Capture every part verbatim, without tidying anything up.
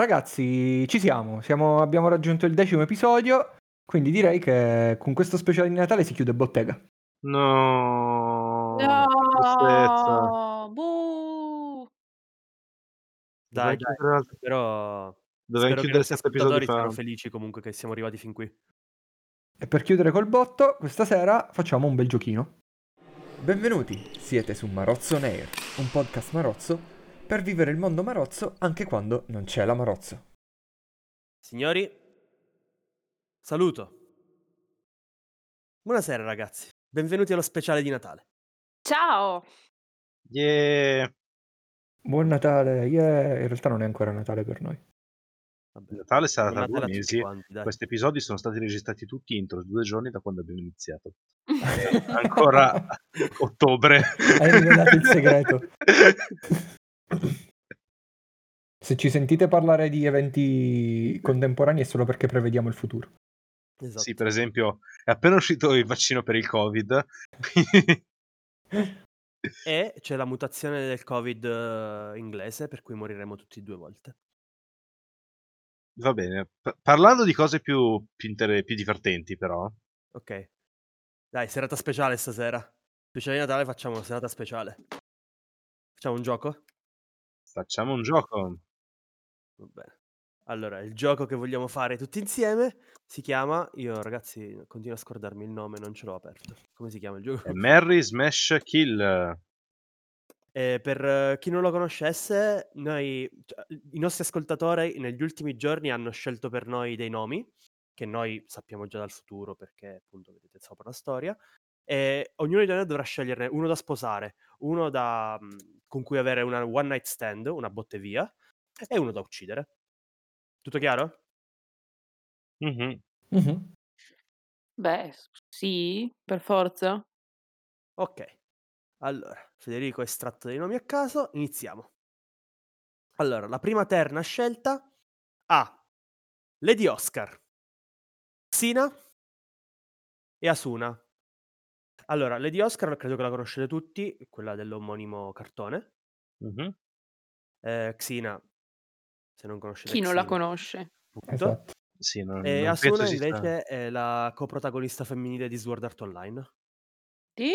Ragazzi, ci siamo, siamo abbiamo raggiunto il decimo episodio, quindi direi che con questo speciale di Natale si chiude bottega. No, no, buh. Dai, dai, dai, però dovremmo chiudere questo episodio. Sono felici comunque che siamo arrivati fin qui. E per chiudere col botto, questa sera facciamo un bel giochino. Benvenuti, siete su Marozzo on Air, un podcast marozzo per vivere il mondo marozzo anche quando non c'è la Marozzo. Signori, saluto. Buonasera ragazzi, benvenuti allo speciale di Natale. Ciao! Yeah! Buon Natale, yeah! In realtà non è ancora Natale per noi. Vabbè, Natale sarà tra due mesi. Quanti, questi episodi sono stati registrati tutti entro due giorni da quando abbiamo iniziato. Eh, ancora ottobre. Hai rivelato il segreto. Se ci sentite parlare di eventi contemporanei è solo perché prevediamo il futuro. Esatto. Sì, per esempio è appena uscito il vaccino per il Covid e c'è la mutazione del Covid inglese per cui moriremo tutti e due volte. Va bene, P- parlando di cose più, più, inter- più divertenti però. Ok, dai, serata speciale stasera. Speciale di Natale, facciamo una serata speciale. Facciamo un gioco? Facciamo un gioco. Va bene. Allora, il gioco che vogliamo fare tutti insieme si chiama... Io, ragazzi, continuo a scordarmi il nome, non ce l'ho aperto. Come si chiama il gioco? È Merry Smash Kill. E per chi non lo conoscesse, noi, i nostri ascoltatori negli ultimi giorni hanno scelto per noi dei nomi, che noi sappiamo già dal futuro perché appunto vedete sopra la storia, e ognuno di noi dovrà sceglierne uno da sposare, uno da... con cui avere una one night stand, una botte via, e uno da uccidere. Tutto chiaro? Mm-hmm. Mm-hmm. Beh, sì, per forza. Ok. Allora, Federico ha estratto dei nomi a caso, iniziamo. Allora, la prima terna scelta ha Lady Oscar, Xena e Asuna. Allora, Lady Oscar credo che la conoscete tutti, quella dell'omonimo cartone. Mm-hmm. Eh, Xena, se non conoscete. Chi non Xena, la conosce? Esatto. Sì, non, e non Asuna invece è la coprotagonista femminile di Sword Art Online. Sì?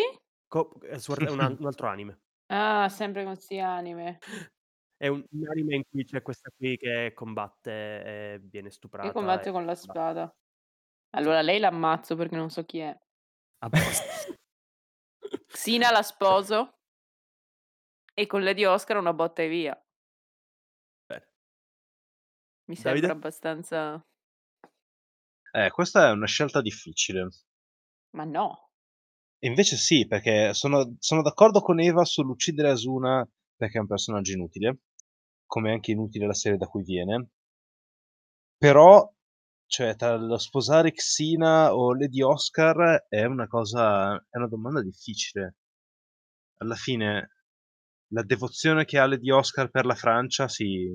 Co- è un, un altro anime. Ah, sempre con questi anime. È un, un anime in cui c'è questa qui che combatte e viene stuprata. Che combatte e... con la spada. Allora lei l'ammazzo perché non so chi è. Ah, Xena la sposo e con Lady Oscar una botta e via. Bene. Mi Davide? Sembra abbastanza eh, questa è una scelta difficile. Ma no, invece sì, perché sono, sono d'accordo con Eva sull'uccidere Asuna perché è un personaggio inutile, come anche inutile la serie da cui viene, però cioè tra lo sposare Xena o Lady Oscar è una cosa, è una domanda difficile. Alla fine la devozione che ha Lady Oscar per la Francia si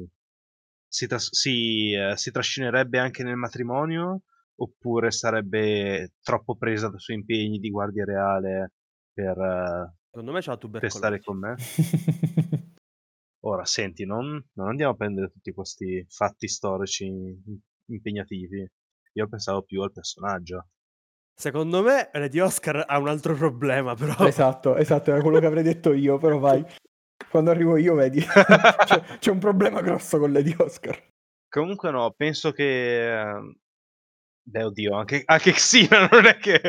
si, tras- si, eh, si trascinerebbe anche nel matrimonio, oppure sarebbe troppo presa dai suoi impegni di guardia reale per, eh, secondo me c'è la tubercolosi, per stare con me. Ora senti, non, non andiamo a prendere tutti questi fatti storici impegnativi. Io pensavo più al personaggio. Secondo me Lady Oscar ha un altro problema, però. Esatto, esatto, era quello che avrei detto io, però vai. Quando arrivo io, vedi, c'è, c'è un problema grosso con Lady Oscar. Comunque no, penso che... Beh, oddio, anche, anche Xena non è che...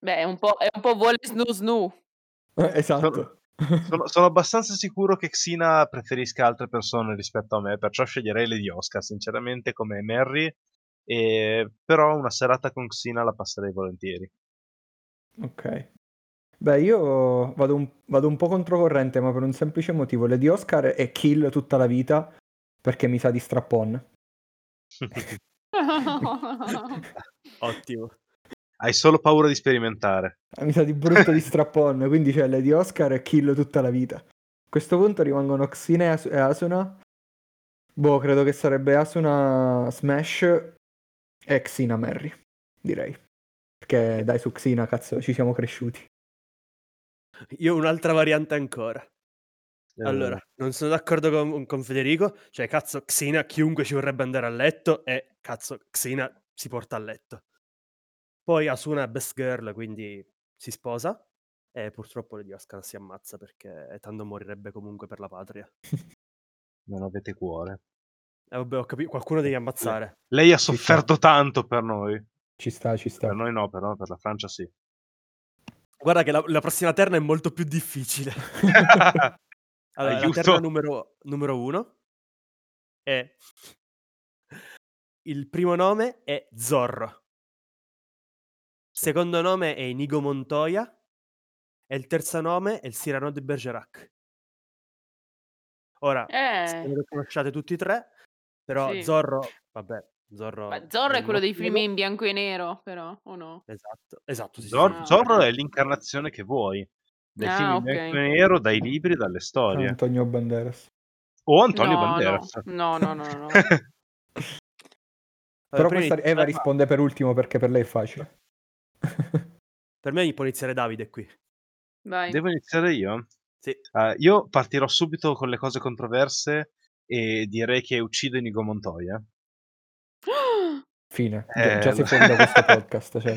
Beh, è un po', è un po' vuole snu snu. Eh, esatto. Però... Sono, sono abbastanza sicuro che Xena preferisca altre persone rispetto a me, perciò sceglierei Lady Oscar sinceramente come Merry, e... però una serata con Xena la passerei volentieri. Ok. Beh, io vado un, vado un po' controcorrente, ma per un semplice motivo. Lady Oscar è kill tutta la vita perché mi sa di strappon. Ottimo. Hai solo paura di sperimentare. Mi sa di brutto di strappone, quindi c'è Lady Oscar e Killo tutta la vita. A questo punto rimangono Xena e, As- e Asuna. Boh, credo che sarebbe Asuna Smash e Xena Merry, direi. Perché dai, su Xena, cazzo, ci siamo cresciuti. Io ho un'altra variante ancora. Allora, non sono d'accordo con, con Federico, cioè cazzo Xena, chiunque ci vorrebbe andare a letto e cazzo Xena si porta a letto. Poi Asuna è best girl, quindi si sposa e purtroppo Lady Oscar si ammazza perché tanto morirebbe comunque per la patria. Non avete cuore. Eh vabbè, ho capito, qualcuno devi ammazzare. Lei ha sofferto tanto per noi. Ci sta, ci sta. Per noi no, però per la Francia sì. Guarda che la, la prossima terna è molto più difficile. Allora, aiuto. La terna numero, numero uno è... Il primo nome è Zorro. Secondo nome è Inigo Montoya. E il terzo nome è il Cyrano de Bergerac. Ora, eh. se lo conosciate tutti e tre, però sì. Zorro, vabbè, Zorro... Ma Zorro è quello dei primi in bianco e nero, però, o no? Esatto, esatto. Sì, Zorro, sì. Zorro è l'incarnazione che vuoi, dai ah, film in okay. bianco e nero, dai libri, dalle storie. Antonio Banderas. O Antonio no, Banderas. No, no, no, no. no. Però questa iniziare... Eva risponde per ultimo perché per lei è facile. Per me può iniziare Davide qui. Vai. Devo iniziare io? Sì. Uh, io partirò subito con le cose controverse e direi che uccido Inigo Montoya. Fine. Eh, già si fonda questo podcast. Cioè.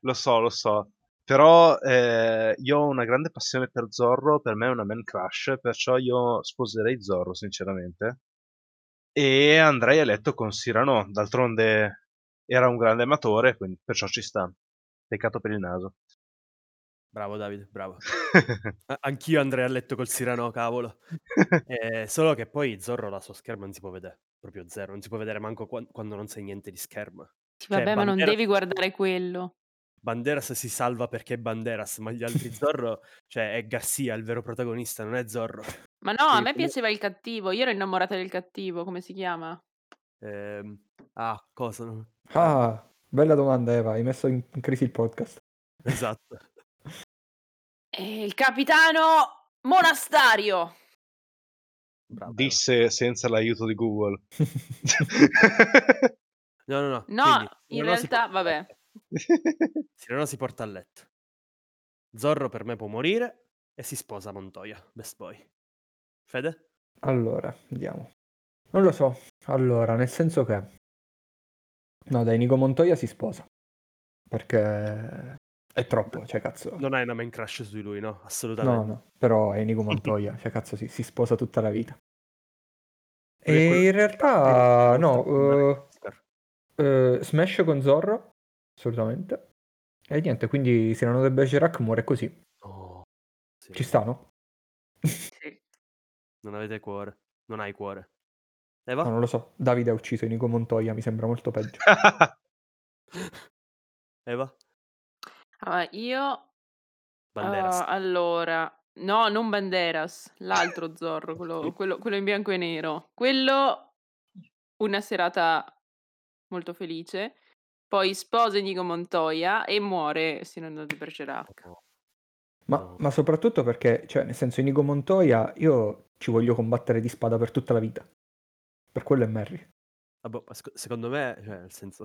Lo so, lo so. Però eh, io ho una grande passione per Zorro, per me è una man crush, perciò io sposerei Zorro, sinceramente. E andrei a letto con Cyrano, d'altronde era un grande amatore, quindi perciò ci sta. Peccato per il naso. Bravo Davide, bravo. Anch'io andrei a letto col Cyrano, cavolo. Eh, solo che poi Zorro la sua scherma non si può vedere, proprio zero. Non si può vedere manco quando non sai niente di scherma. Sì, cioè, vabbè, Banderas... ma non devi guardare quello. Banderas si salva perché è Banderas, ma gli altri Zorro... Cioè, è Garcia il vero protagonista, non è Zorro. Ma no, a me piaceva il cattivo. Io ero innamorata del cattivo, come si chiama? Eh, ah, cosa? No? Ah, bella domanda Eva, hai messo in crisi il podcast. Esatto. Il capitano Monastario. Bravo. Disse senza l'aiuto di Google. No, no, no. No, quindi, in realtà, si... vabbè. Cyrano si porta a letto. Zorro per me può morire e si sposa Montoya, best boy. Fede? Allora, vediamo. Non lo so. Allora, nel senso che... No, dai, Inigo Montoya si sposa. Perché... è troppo, cioè cazzo. Non hai una main crush su di lui, no? Assolutamente. No, no, però è Inigo Montoya, cioè cazzo si, si sposa tutta la vita. E quello... in realtà, no, uh, uh, smash con Zorro, assolutamente. E niente, quindi se non debba Bergerac muore così. Oh, sì. Ci sta, no? Sì. Non avete cuore, non hai cuore. Eva? No, non lo so, Davide ha ucciso Inigo Montoya, mi sembra molto peggio. Eva? Uh, io Banderas. Uh, allora no, non Banderas, l'altro Zorro, quello, quello, quello in bianco e nero, quello una serata molto felice, poi sposa Inigo Montoya e muore se non di Bergerac. Ma, ma soprattutto perché, cioè nel senso, Inigo Montoya io ci voglio combattere di spada per tutta la vita, per quello è Merry. Ah, boh, secondo me, cioè nel senso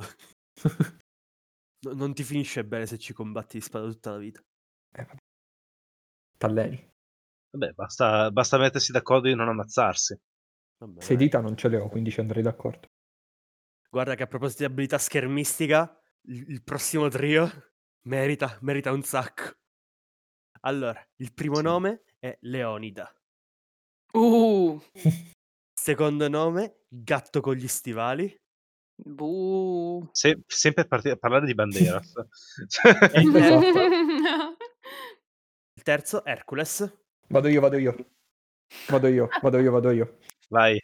non ti finisce bene se ci combatti di spada tutta la vita. Eh, Talleni. Vabbè, basta, basta mettersi d'accordo di non ammazzarsi. Vabbè, se dita non ce le ho, quindi ci andrei d'accordo. Guarda che a proposito di abilità schermistica, il, il prossimo trio merita, merita un sacco. Allora, il primo sì. nome è Leonida. Uh! Secondo nome, gatto con gli stivali. Buh. Se, sempre part- parlare di Banderas. Il terzo, il terzo Hercules. Vado io, vado io. Vado io, vado io, vado io. Vai.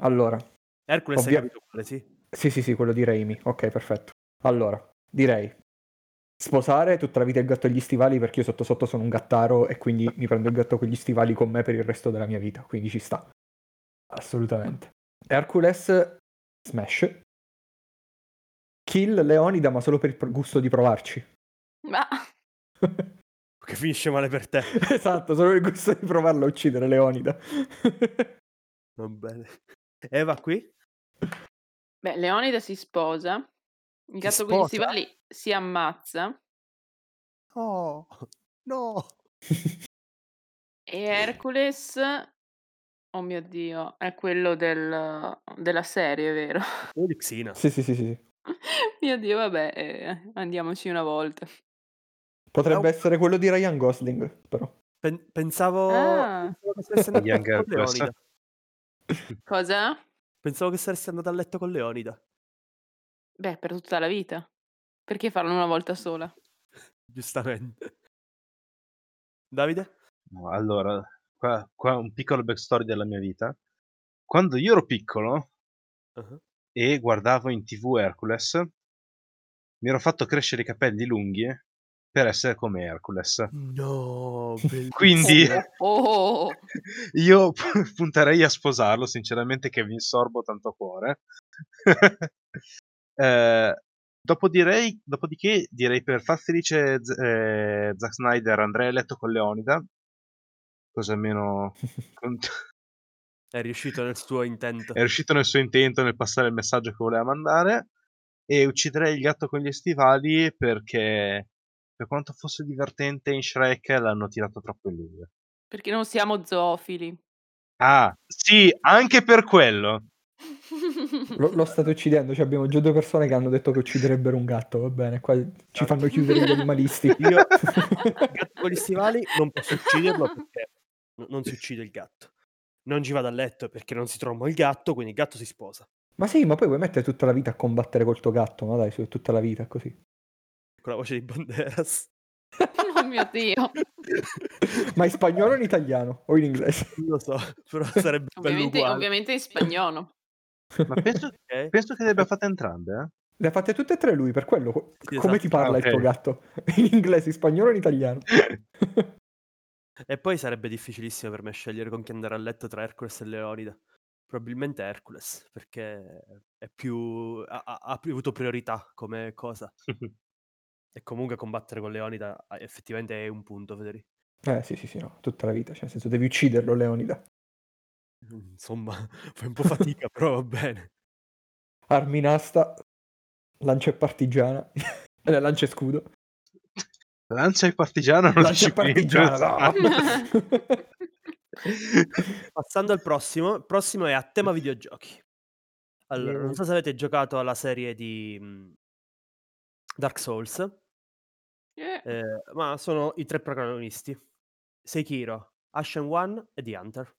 Allora, Hercules ovvia- è capito, sì. Sì, sì, sì, quello di Raimi. Ok, perfetto. Allora, direi sposare tutta la vita il gatto e gli stivali, perché io sotto sotto sono un gattaro e quindi mi prendo il gatto con gli stivali con me per il resto della mia vita, quindi ci sta. Assolutamente. Hercules smash. Kill Leonida, ma solo per il gusto di provarci. Ma... che finisce male per te. Esatto, solo per il gusto di provarla a uccidere Leonida. Va bene. Eva qui? Beh, Leonida si sposa. Il gatto con gli stivali si ammazza. Oh, no! E Hercules Oh mio Dio, è quello del, della serie, vero? Quello di Xena. Sì, sì, sì, sì. sì. Mio Dio, vabbè, eh, andiamoci una volta. Potrebbe Ah, essere quello di Ryan Gosling, però. pen- pensavo... Ah, pensavo che saresti andato a Young letto con Hercules. Leonida. cosa? Pensavo che saresti andato a letto con Leonida. Beh, per tutta la vita. Perché farlo una volta sola? Giustamente. Davide? No, allora, qua, qua un piccolo backstory della mia vita. Quando io ero piccolo Ah, e guardavo in tv Hercules, mi ero fatto crescere i capelli lunghi per essere come Hercules. no, Quindi bellissimo. Oh, io punterei a sposarlo, sinceramente, che vi insorbo tanto cuore. Eh, dopo direi, dopodiché direi per far felice Z- eh, Zack Snyder andrei a letto con Leonida, cosa almeno con- È riuscito nel suo intento. è riuscito nel suo intento nel passare il messaggio che voleva mandare, e ucciderei il gatto con gli stivali perché per quanto fosse divertente in Shrek l'hanno tirato troppo in lungo. perché non siamo zoofili. Ah, sì, anche per quello. Lo, lo state uccidendo, cioè abbiamo già due persone che hanno detto che ucciderebbero un gatto, va bene, qua ci fanno chiudere gli animalisti. Io- Gatto con gli stivali non posso ucciderlo perché n- non si uccide il gatto. Non ci vado a letto perché non si tromba il gatto, quindi il gatto si sposa. Ma sì, ma poi vuoi mettere tutta la vita a combattere col tuo gatto, ma dai, su tutta la vita così. Con la voce di Banderas. Oh mio Dio, Ma in spagnolo o in italiano? O in inglese? Non lo so, però sarebbe bello ovviamente, uguale. ovviamente in spagnolo. Ma penso, Ok? penso che le abbia fatte entrambe, eh? Le ha fatte tutte e tre lui, per quello. co- Sì, Come esatto. ti parla Ah, il tuo ok. gatto? In inglese, in spagnolo o in italiano? E poi sarebbe difficilissimo per me scegliere con chi andare a letto tra Hercules e Leonida. Probabilmente Hercules, perché è più... ha, ha- ha più avuto priorità come cosa. E comunque combattere con Leonida eh, effettivamente è un punto, Federico. Eh sì, sì, sì, no, tutta la vita, cioè nel senso devi ucciderlo, Leonida. Mm, Insomma, fai un po' fatica, però va bene. Arminasta, lancia partigiana, eh, lancia scudo. Lancia il partigiano non Lancia si partigiana, no! Passando al prossimo, il prossimo è a tema videogiochi. Allora, non so se avete giocato alla serie di mm, Dark Souls, Eh, eh, ma sono i tre protagonisti. Sekiro, Ashen One e The Hunter.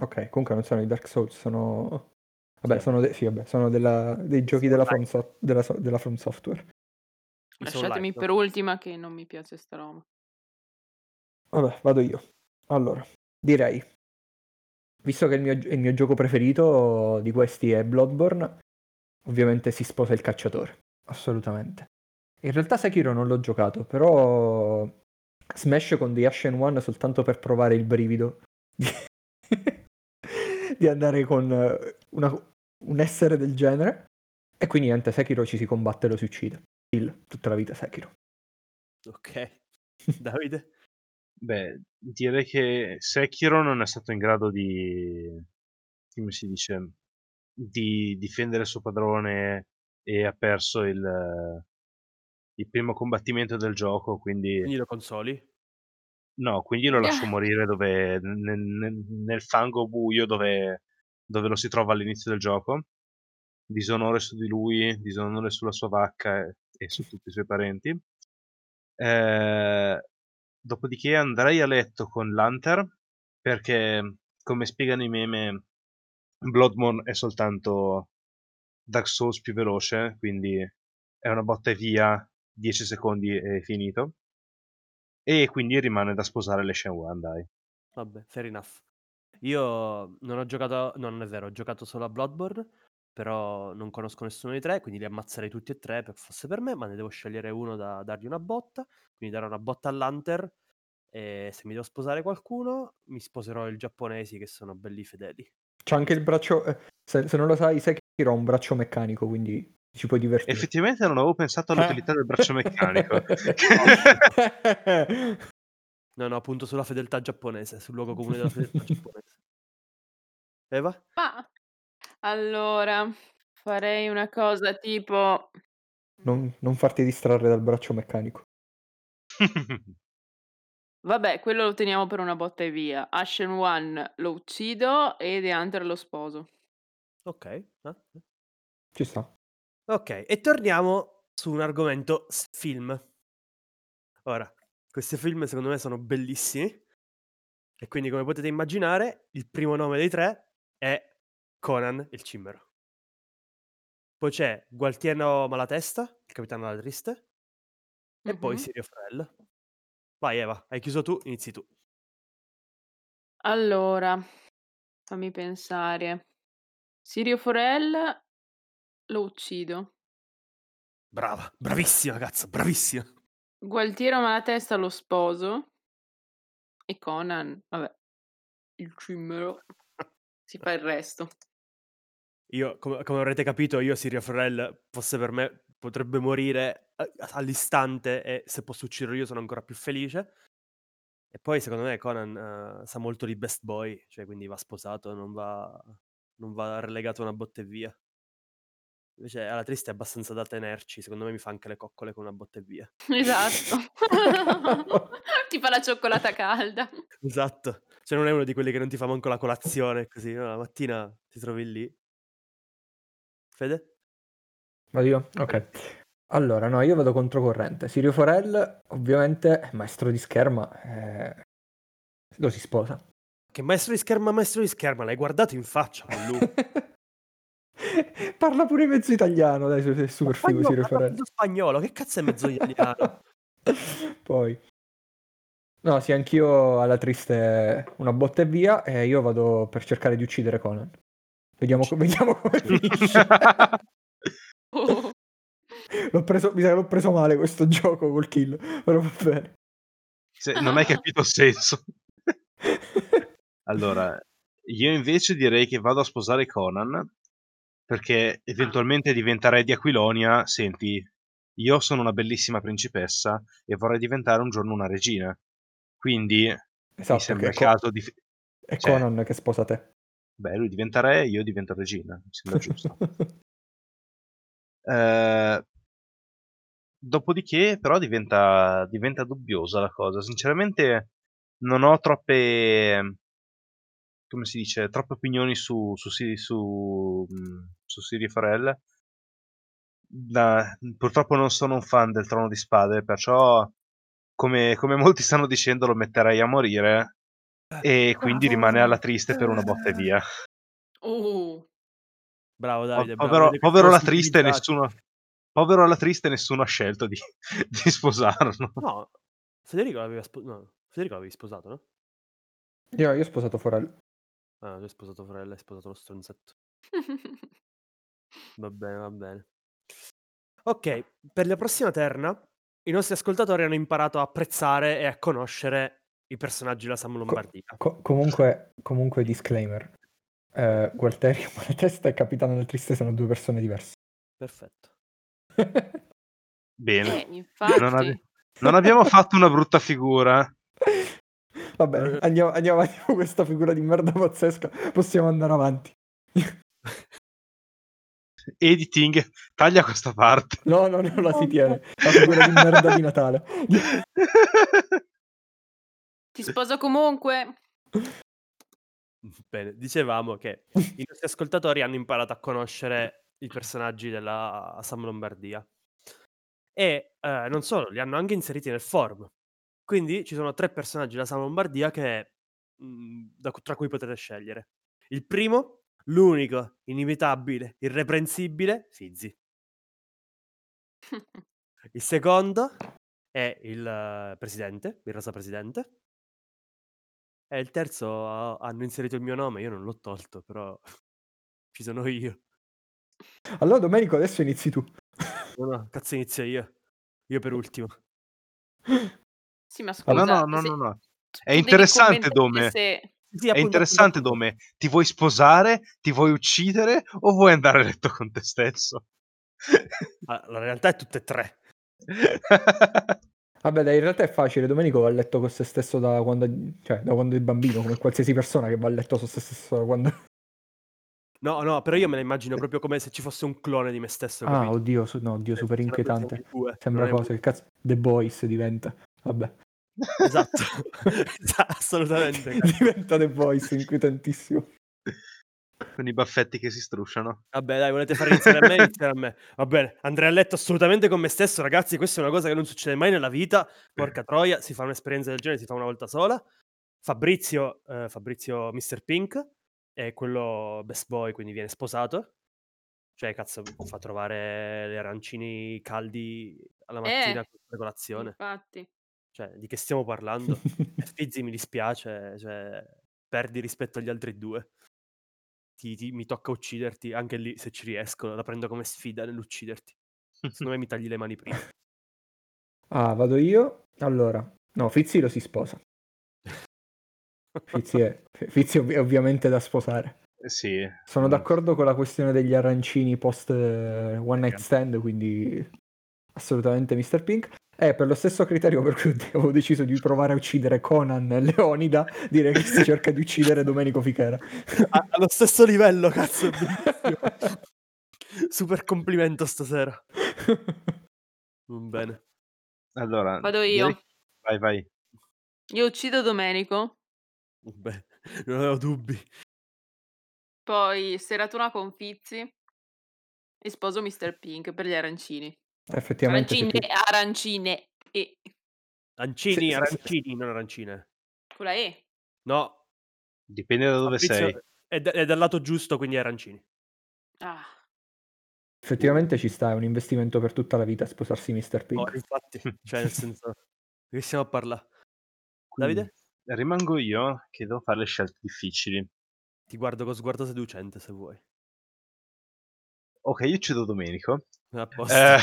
Ok, comunque non sono i Dark Souls, sono... Vabbè, Sì, sono, de- sì, vabbè, sono della- dei giochi della From, So- della So- della From Software. i Soul Lasciatemi Light. per ultima che non mi piace sta roba. Vabbè, vado io. Allora, direi, visto che il mio, il mio gioco preferito di questi è Bloodborne, ovviamente si sposa il cacciatore, assolutamente. In realtà Sekiro non l'ho giocato, però smash con The Ashen One soltanto per provare il brivido di, di andare con eh, una- un essere del genere. E quindi niente, Sekiro ci si combatte e lo si uccide. Il, tutta la vita Sekiro. Ok, Davide. Beh, direi che Sekiro non è stato in grado di, come si dice, di difendere il suo padrone e ha perso il, eh, il primo combattimento del gioco, quindi Quindi lo consoli. no, quindi lo lascio morire dove, nel, nel- nel fango buio dove, dove lo si trova all'inizio del gioco. Disonore su di lui, disonore sulla sua vacca e, e su tutti i suoi parenti. Eh, dopodiché andrei a letto con l'Hunter perché, come spiegano i meme, Bloodborne è soltanto Dark Souls più veloce, quindi è una botta e via, dieci secondi e finito. E quindi rimane da sposare le Shen Wan, dai. Vabbè, fair enough. Io non ho giocato, no, non è vero, ho giocato solo a Bloodborne, però non conosco nessuno dei tre, quindi li ammazzerei tutti e tre per fosse per me, ma ne devo scegliere uno da dargli una botta, quindi darò una botta all'Hunter e se mi devo sposare qualcuno mi sposerò i giapponesi che sono belli fedeli. C'ha anche il braccio. eh, Se, se non lo sai, Sekiro ha un braccio meccanico, quindi ci puoi divertire. Effettivamente non avevo pensato all'utilità del braccio meccanico. No, no, appunto sulla fedeltà giapponese, sul luogo comune della fedeltà giapponese. Eva? Ma allora farei una cosa tipo non, non farti distrarre dal braccio meccanico. Vabbè, quello lo teniamo per una botta e via. Ashen One lo uccido e The Hunter lo sposo. Ok. eh, eh. Ci sta. Ok, e torniamo su un argomento s- film. Ora, questi film secondo me sono bellissimi. E quindi, come potete immaginare, il primo nome dei tre è Conan il Cimbero. Poi c'è Gualtiero Malatesta, il capitano della triste, e poi Mhm. Syrio Forel. Vai Eva, hai chiuso tu, inizi tu. Allora, fammi pensare. Syrio Forel lo uccido. Brava, bravissima cazzo, bravissima. Gualtiero Malatesta lo sposo. E Conan, vabbè, il cimbero, si fa il resto. Io, come, come avrete capito, io Syrio Forel, fosse per me, potrebbe morire eh, all'istante e se posso ucciderlo io sono ancora più felice. E poi secondo me Conan eh, sa molto di best boy, cioè quindi va sposato, non va, non va relegato a una botte e via. Invece alla triste è abbastanza da tenerci, secondo me mi fa anche le coccole con una botte e via. Esatto. Ti fa la cioccolata calda. Esatto, cioè non è uno di quelli che non ti fa manco la colazione così, no? La mattina ti trovi lì. Fede? Vado io? Ok. Allora, no, io vado controcorrente. Syrio Forel, ovviamente, è maestro di scherma, eh, lo si sposa. Che maestro di scherma, maestro di scherma, l'hai guardato in faccia con lui. Parla pure mezzo italiano, dai, se sei super figo, Syrio Forel. Mezzo spagnolo, che cazzo è mezzo italiano? Poi. No, sì, anch'io alla triste una botta e via e io vado per cercare di uccidere Conan. Vediamo, co- vediamo come finisce. Oh, L'ho preso, mi sa che l'ho preso male questo gioco col kill, però va bene. Se- non hai capito il senso. Allora, io invece direi che vado a sposare Conan perché eventualmente diventare re di Aquilonia. Senti, io sono una bellissima principessa e vorrei diventare un giorno una regina. Quindi mi Esatto, che sembra è, il Co- caso di... fi- è cioè, Conan che sposa te. beh, lui diventa re, io divento regina, mi sembra giusto. Eh, Dopodiché, però, diventa, diventa dubbiosa la cosa. Sinceramente, non ho troppe, come si dice, troppe opinioni su, su, Siri- su, mm, su Syrio Forel. Da- purtroppo non sono un fan del Trono di Spade, perciò, come, come molti stanno dicendo, lo metterei a morire e quindi rimane alla triste per una botta e via. oh, Bravo Po- Davide, bravo. Povero, Vedi che povero sono la triste, sensibilizzato. nessuno, povero la triste, nessuno ha scelto di, di sposarlo. No, Federico l'aveva spo- no, Federico l'avevi sposato, no? Io, io ho sposato Forel. Ah, tu hai sposato Forella, hai sposato lo stronzetto. Va bene, va bene. Ok, per la prossima terna, i nostri ascoltatori hanno imparato a apprezzare e a conoscere i personaggi della Sam Co- Lombardia. co- comunque, comunque, disclaimer. Eh, Gualterio Malatesta e Capitano del Triste sono due persone diverse. Perfetto. Bene, eh, non, infatti. abbi- non abbiamo fatto una brutta figura. Va bene, andiamo, andiamo avanti con questa figura di merda pazzesca. Possiamo andare avanti. Editing, taglia questa parte. No, no, no, la si tiene. La figura di merda di Natale. Ti sposo comunque. Bene, dicevamo che i nostri ascoltatori hanno imparato a conoscere i personaggi della Sam Lombardia e eh, non solo, li hanno anche inseriti nel forum. Quindi ci sono tre personaggi della Sam Lombardia che, mm, da cu- tra cui potete scegliere. Il primo, l'unico, inimitabile, irreprensibile, Fizzi. Il secondo è il eh, presidente, il rosa presidente. E il terzo ha- hanno inserito il mio nome, io non l'ho tolto, però ci sono io. Allora, Domenico, adesso inizi tu. No, no, cazzo inizio io. Io per ultimo. Sì, ma No, Allora, scusa, no, no, no, se- no. È tu devi interessante commentare Dome. se... Sì, È appunto, appunto, interessante appunto. Dome. Ti vuoi sposare? Ti vuoi uccidere? O vuoi andare a letto con te stesso? Ah, la realtà è tutte e tre. Vabbè, dai, in realtà è facile. Domenico va a letto con se stesso da quando, cioè, da quando è bambino, come qualsiasi persona che va a letto con se stesso da quando. No, no, però io me la immagino proprio come se ci fosse un clone di me stesso, Ah, capito? oddio, su- no, oddio, Cioè, super sarebbe- siamo inquietante. in due, Sembra non è cosa, che cazzo. The Boys diventa. Vabbè. Esatto, assolutamente. Diventa The Voice, inquietantissimo. Con i baffetti che si strusciano. Vabbè, dai, volete fare iniziare a me? Iniziare a me. Va bene, andrei a letto assolutamente con me stesso, ragazzi. Questa è una cosa che non succede mai nella vita. Porca troia, si fa un'esperienza del genere, si fa una volta sola. Fabrizio, eh, Fabrizio mister Pink, è quello best boy, quindi viene sposato. Cioè, cazzo, fa trovare gli arancini caldi alla mattina eh, con colazione. Infatti. Cioè, di che stiamo parlando? Fizzi, mi dispiace, cioè, perdi rispetto agli altri due. Ti, ti, mi tocca ucciderti, anche lì se ci riesco, la prendo come sfida nell'ucciderti. Secondo me mi tagli le mani prima. Ah, vado io? Allora, no, Fizzi lo si sposa. Fizzi è, Fizzi è ovviamente da sposare. Eh sì. Sono d'accordo con la questione degli arancini post one night stand, quindi assolutamente mister Pink. È per lo stesso criterio per cui avevo deciso di provare a uccidere Conan e Leonida, direi che si cerca di uccidere Domenico Fichera. Ah, allo stesso livello, cazzo. Super complimento stasera. Bene. Allora, vado io. Direi... Vai, vai. Io uccido Domenico. Beh, non avevo dubbi. Poi seratona con Fizzi e sposo mister Pink per gli arancini. Effettivamente arancine, più... arancine e ancini, sì, arancini, sì. Non arancine con la E, no, dipende da dove Fabrizio sei, è, d- è dal lato giusto, quindi arancini. Ah, effettivamente ci sta, è un investimento per tutta la vita sposarsi mister Pink. Oh, infatti, cioè nel senso che stiamo a parlare. Davide? Rimango io che devo fare le scelte difficili. Ti guardo con sguardo seducente, se vuoi. Ok, io uccido Domenico. Eh,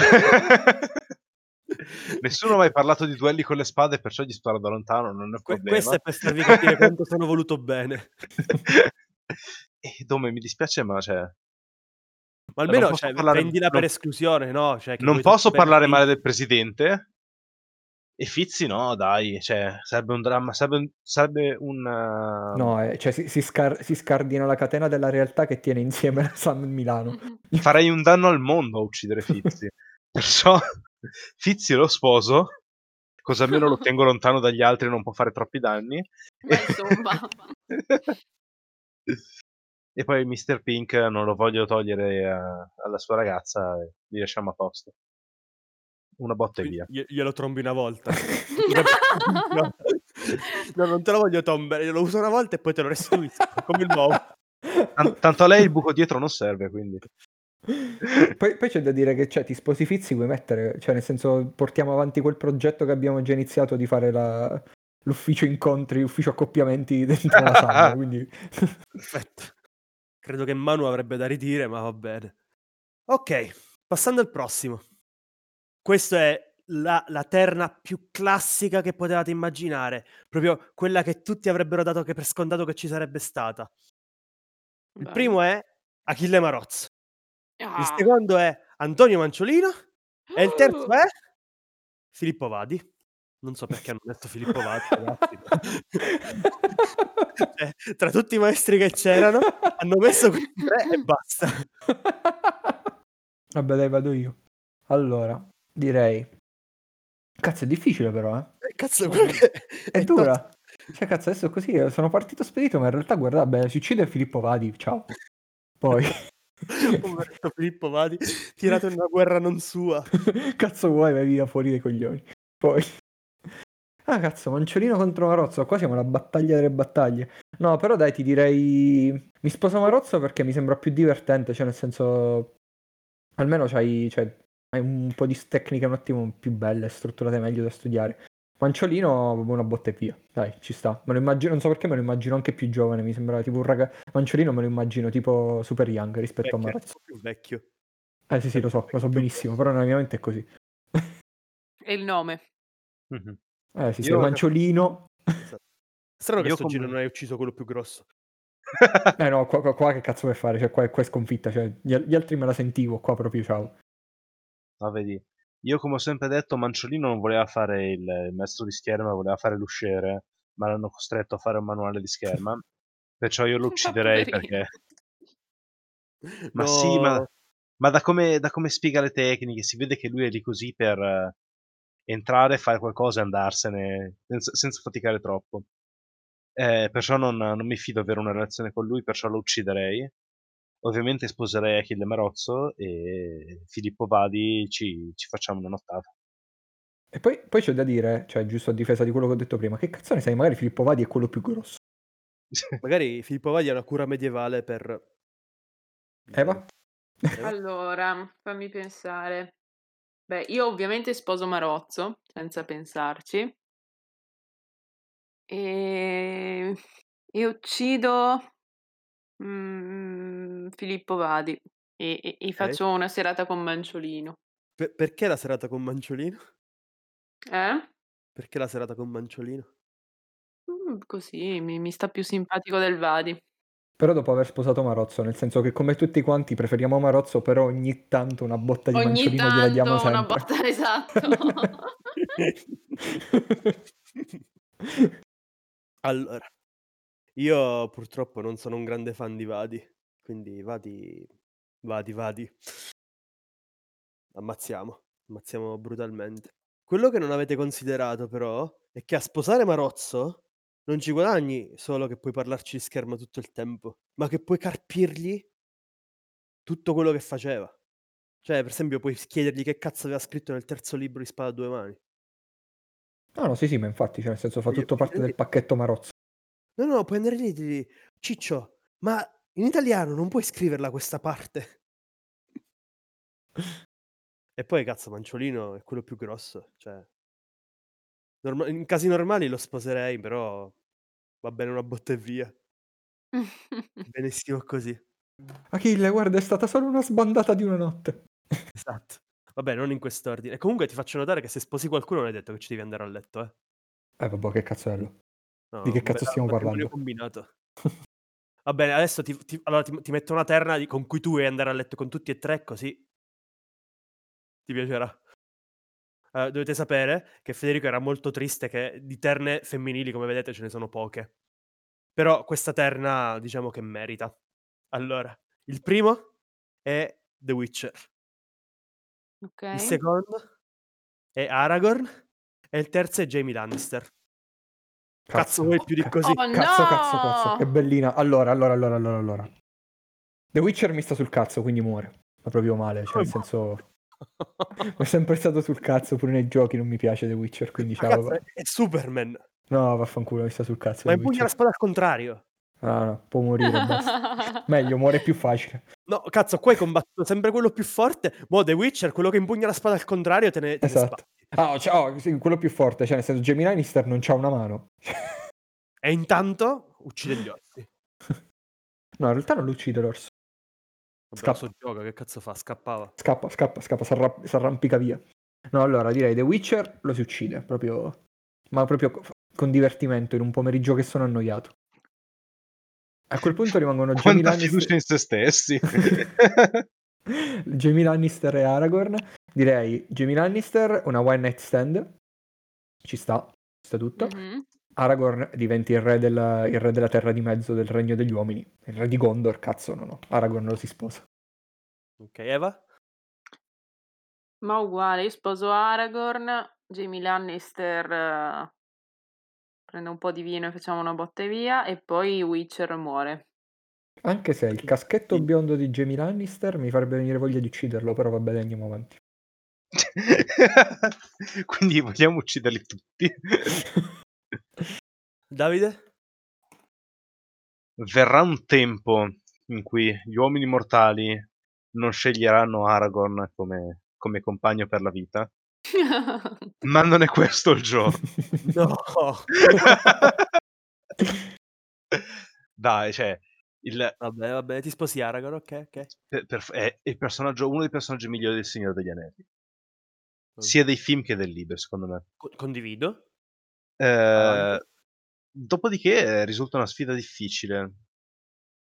nessuno ha mai parlato di duelli con le spade, perciò gli sparo da lontano, non è problema. Questo è per farvi capire quanto sono voluto bene. E Dome, mi dispiace, ma cioè, ma almeno cioè, parlare... prendila per non... esclusione, no? Cioè, che non posso parlare male del presidente. E Fizzi no, dai, cioè, sarebbe un dramma, sarebbe un... Sarebbe un uh... No, eh, cioè si, si, scar- si scardina la catena della realtà che tiene insieme la San Milano. Farei un danno al mondo a uccidere Fizzi. Perciò Fizzi lo sposo, così almeno lo tengo lontano dagli altri, non può fare troppi danni. Ma insomma. E poi mister Pink non lo voglio togliere a, alla sua ragazza, li lasciamo a posto. Una botta e via. Io, glielo trombi una volta. No. No, non te lo voglio tombare, lo uso una volta e poi te lo restituisco come il nuovo. Tant- tanto a lei il buco dietro non serve, quindi. Poi, poi c'è da dire che cioè, ti sposi Fizzi, vuoi mettere, cioè nel senso portiamo avanti quel progetto che abbiamo già iniziato di fare la... l'ufficio incontri, ufficio accoppiamenti dentro la sala, quindi perfetto. Credo che Manu avrebbe da ridire, ma va bene. Ok, passando al prossimo. Questa è la, la terna più classica che potevate immaginare, proprio quella che tutti avrebbero dato che per scontato che ci sarebbe stata. Il Beh. primo è Achille Marozzo, ah. il secondo è Antonio Manciolino oh. e il terzo è Filippo Vadi. Non so perché hanno detto Filippo Vadi, ragazzi. Cioè, tra tutti i maestri che c'erano hanno messo questi tre e basta. Vabbè dai, vado io. Allora, direi... Cazzo, è difficile però, eh? Cazzo, perché... È dura. Cioè, cazzo, adesso così sono partito spedito, ma in realtà, guarda, beh, si uccide Filippo Vadi, ciao. Poi... Poveretto Filippo Vadi, tirato in una guerra non sua. Cazzo vuoi, vai via fuori dai coglioni. Poi... Ah, cazzo, Manciolino contro Marozzo, qua siamo alla battaglia delle battaglie. No, però dai, ti direi... Mi sposo Marozzo perché mi sembra più divertente, cioè nel senso... Almeno c'hai... Cioè... hai un po' di tecniche un attimo più belle, strutturate meglio da studiare. Manciolino, una botta e via, dai, ci sta. Me lo immagino, non so perché me lo immagino anche più giovane, mi sembra tipo un raga... Manciolino me lo immagino tipo super young rispetto vecchio, a Marozzo. Più vecchio. Eh sì sì, lo so, lo so benissimo, però nella mia mente è così. E il nome? Mm-hmm. Eh sì sì, io... Manciolino. Esatto. Strano che io sto con... giro non hai ucciso quello più grosso. Eh no, qua, qua, qua che cazzo vuoi fare? Cioè qua, qua è sconfitta, cioè gli, gli altri me la sentivo, qua proprio ciao. Ah, vedi. Io come ho sempre detto Manciolino non voleva fare il, il maestro di scherma, voleva fare l'usciere, ma l'hanno costretto a fare un manuale di scherma, perciò io lo ucciderei perché ma no. Sì, ma, ma da come da come spiega le tecniche si vede che lui è lì così per entrare, fare qualcosa e andarsene senza, senza faticare troppo. Eh, perciò non, non mi fido avere una relazione con lui, perciò lo ucciderei. Ovviamente sposerei Achille Marozzo e Filippo Vadi ci, ci facciamo una nottata. E poi, poi c'è da dire, cioè giusto a difesa di quello che ho detto prima, che cazzo ne sai, magari Filippo Vadi è quello più grosso. Magari Filippo Vadi è una cura medievale per... Eva? Allora, fammi pensare. Beh, io ovviamente sposo Marozzo, senza pensarci. E, e uccido... Mm, Filippo Vadi e, e, e faccio okay. una serata con Manciolino. Per, perché la serata con Manciolino? Eh? Perché la serata con Manciolino? Mm, così mi, mi sta più simpatico del Vadi. Però dopo aver sposato Marozzo, nel senso che come tutti quanti preferiamo Marozzo, però ogni tanto una botta di ogni Manciolino tanto gliela diamo sempre. Una botta, esatto. Allora, io purtroppo non sono un grande fan di Vadi, quindi Vadi, Vadi, Vadi. Ammazziamo, ammazziamo brutalmente. Quello che non avete considerato però è che a sposare Marozzo non ci guadagni solo che puoi parlarci di scherma tutto il tempo, ma che puoi carpirgli tutto quello che faceva. Cioè, per esempio, puoi chiedergli che cazzo aveva scritto nel terzo libro di Spada a due mani. No, no, sì, sì, ma infatti, cioè, nel senso, fa tutto parte del pacchetto Marozzo. No, no, puoi andare lì e dire: Ciccio, ma in italiano non puoi scriverla questa parte. E poi, cazzo, Manciolino è quello più grosso. Cioè, norma- in casi normali lo sposerei, però va bene una botta e via. Benissimo così. Achille, guarda, è stata solo una sbandata di una notte. Esatto. Vabbè, non in quest'ordine. E comunque ti faccio notare che se sposi qualcuno non è detto che ci devi andare a letto, eh. Eh, vabbè, che cazzollo. No, di che cazzo beh, stiamo parlando? Combinato. Va bene, adesso ti, ti, allora ti, ti metto una terna di, con cui tu vuoi andare a letto con tutti e tre, così ti piacerà. Uh, dovete sapere che Federico era molto triste che di terne femminili, come vedete, ce ne sono poche. Però questa terna, diciamo che merita. Allora, il primo è The Witcher. Okay. Il secondo è Aragorn. E il terzo è Jaime Lannister. Cazzo, vuoi più di così? Oh, cazzo, no! cazzo, cazzo, cazzo. Che bellina. Allora, allora, allora, allora, allora. The Witcher mi sta sul cazzo, quindi muore. Ma proprio male, cioè, nel senso... Ho sempre stato sul cazzo, pure nei giochi non mi piace The Witcher, quindi ciao. Cazzo, è Superman. No, vaffanculo, mi sta sul cazzo. Ma impugna la spada al contrario. Ah, no, può morire, basta. Meglio, muore più facile. No, cazzo, qua hai combattuto sempre quello più forte. Mo' The Witcher, quello che impugna la spada al contrario, te ne, te esatto. ne Ah, oh, cioè, oh, sì, quello più forte, cioè nel senso Jaime Lannister non c'ha una mano. E intanto uccide gli orsi. No, in realtà non lo uccide l'orso. Scappa. Gioca, che cazzo fa? Scappava. Scappa, scappa, scappa, s'arra- s'arrampica via. No, allora direi The Witcher lo si uccide, proprio ma proprio con divertimento in un pomeriggio che sono annoiato. A quel punto rimangono Jaime Lannister fiducia in se stessi. Jaime Lannister e Aragorn. Direi Jaime Lannister, una one night stand, ci sta, sta tutto. Mm-hmm. Aragorn diventi il re, della, il re della terra di mezzo, del regno degli uomini, il re di Gondor, cazzo no no, Aragorn lo si sposa. Ok, Eva? Ma uguale, io sposo Aragorn, Jaime Lannister eh, prende un po' di vino e facciamo una botta e via, e poi Witcher muore. Anche se il caschetto biondo di Jaime Lannister mi farebbe venire voglia di ucciderlo, però va bene, andiamo avanti. Quindi vogliamo ucciderli tutti. Davide? Verrà un tempo in cui gli uomini mortali non sceglieranno Aragorn come, come compagno per la vita. Ma non è questo il gioco. No. Dai, cioè il... Vabbè, vabbè, ti sposi Aragorn, ok, ok. Per, per, è il personaggio, uno dei personaggi migliori del Signore degli Anelli. Sia dei film che del libro, secondo me. Condivido. Eh, dopodiché risulta una sfida difficile,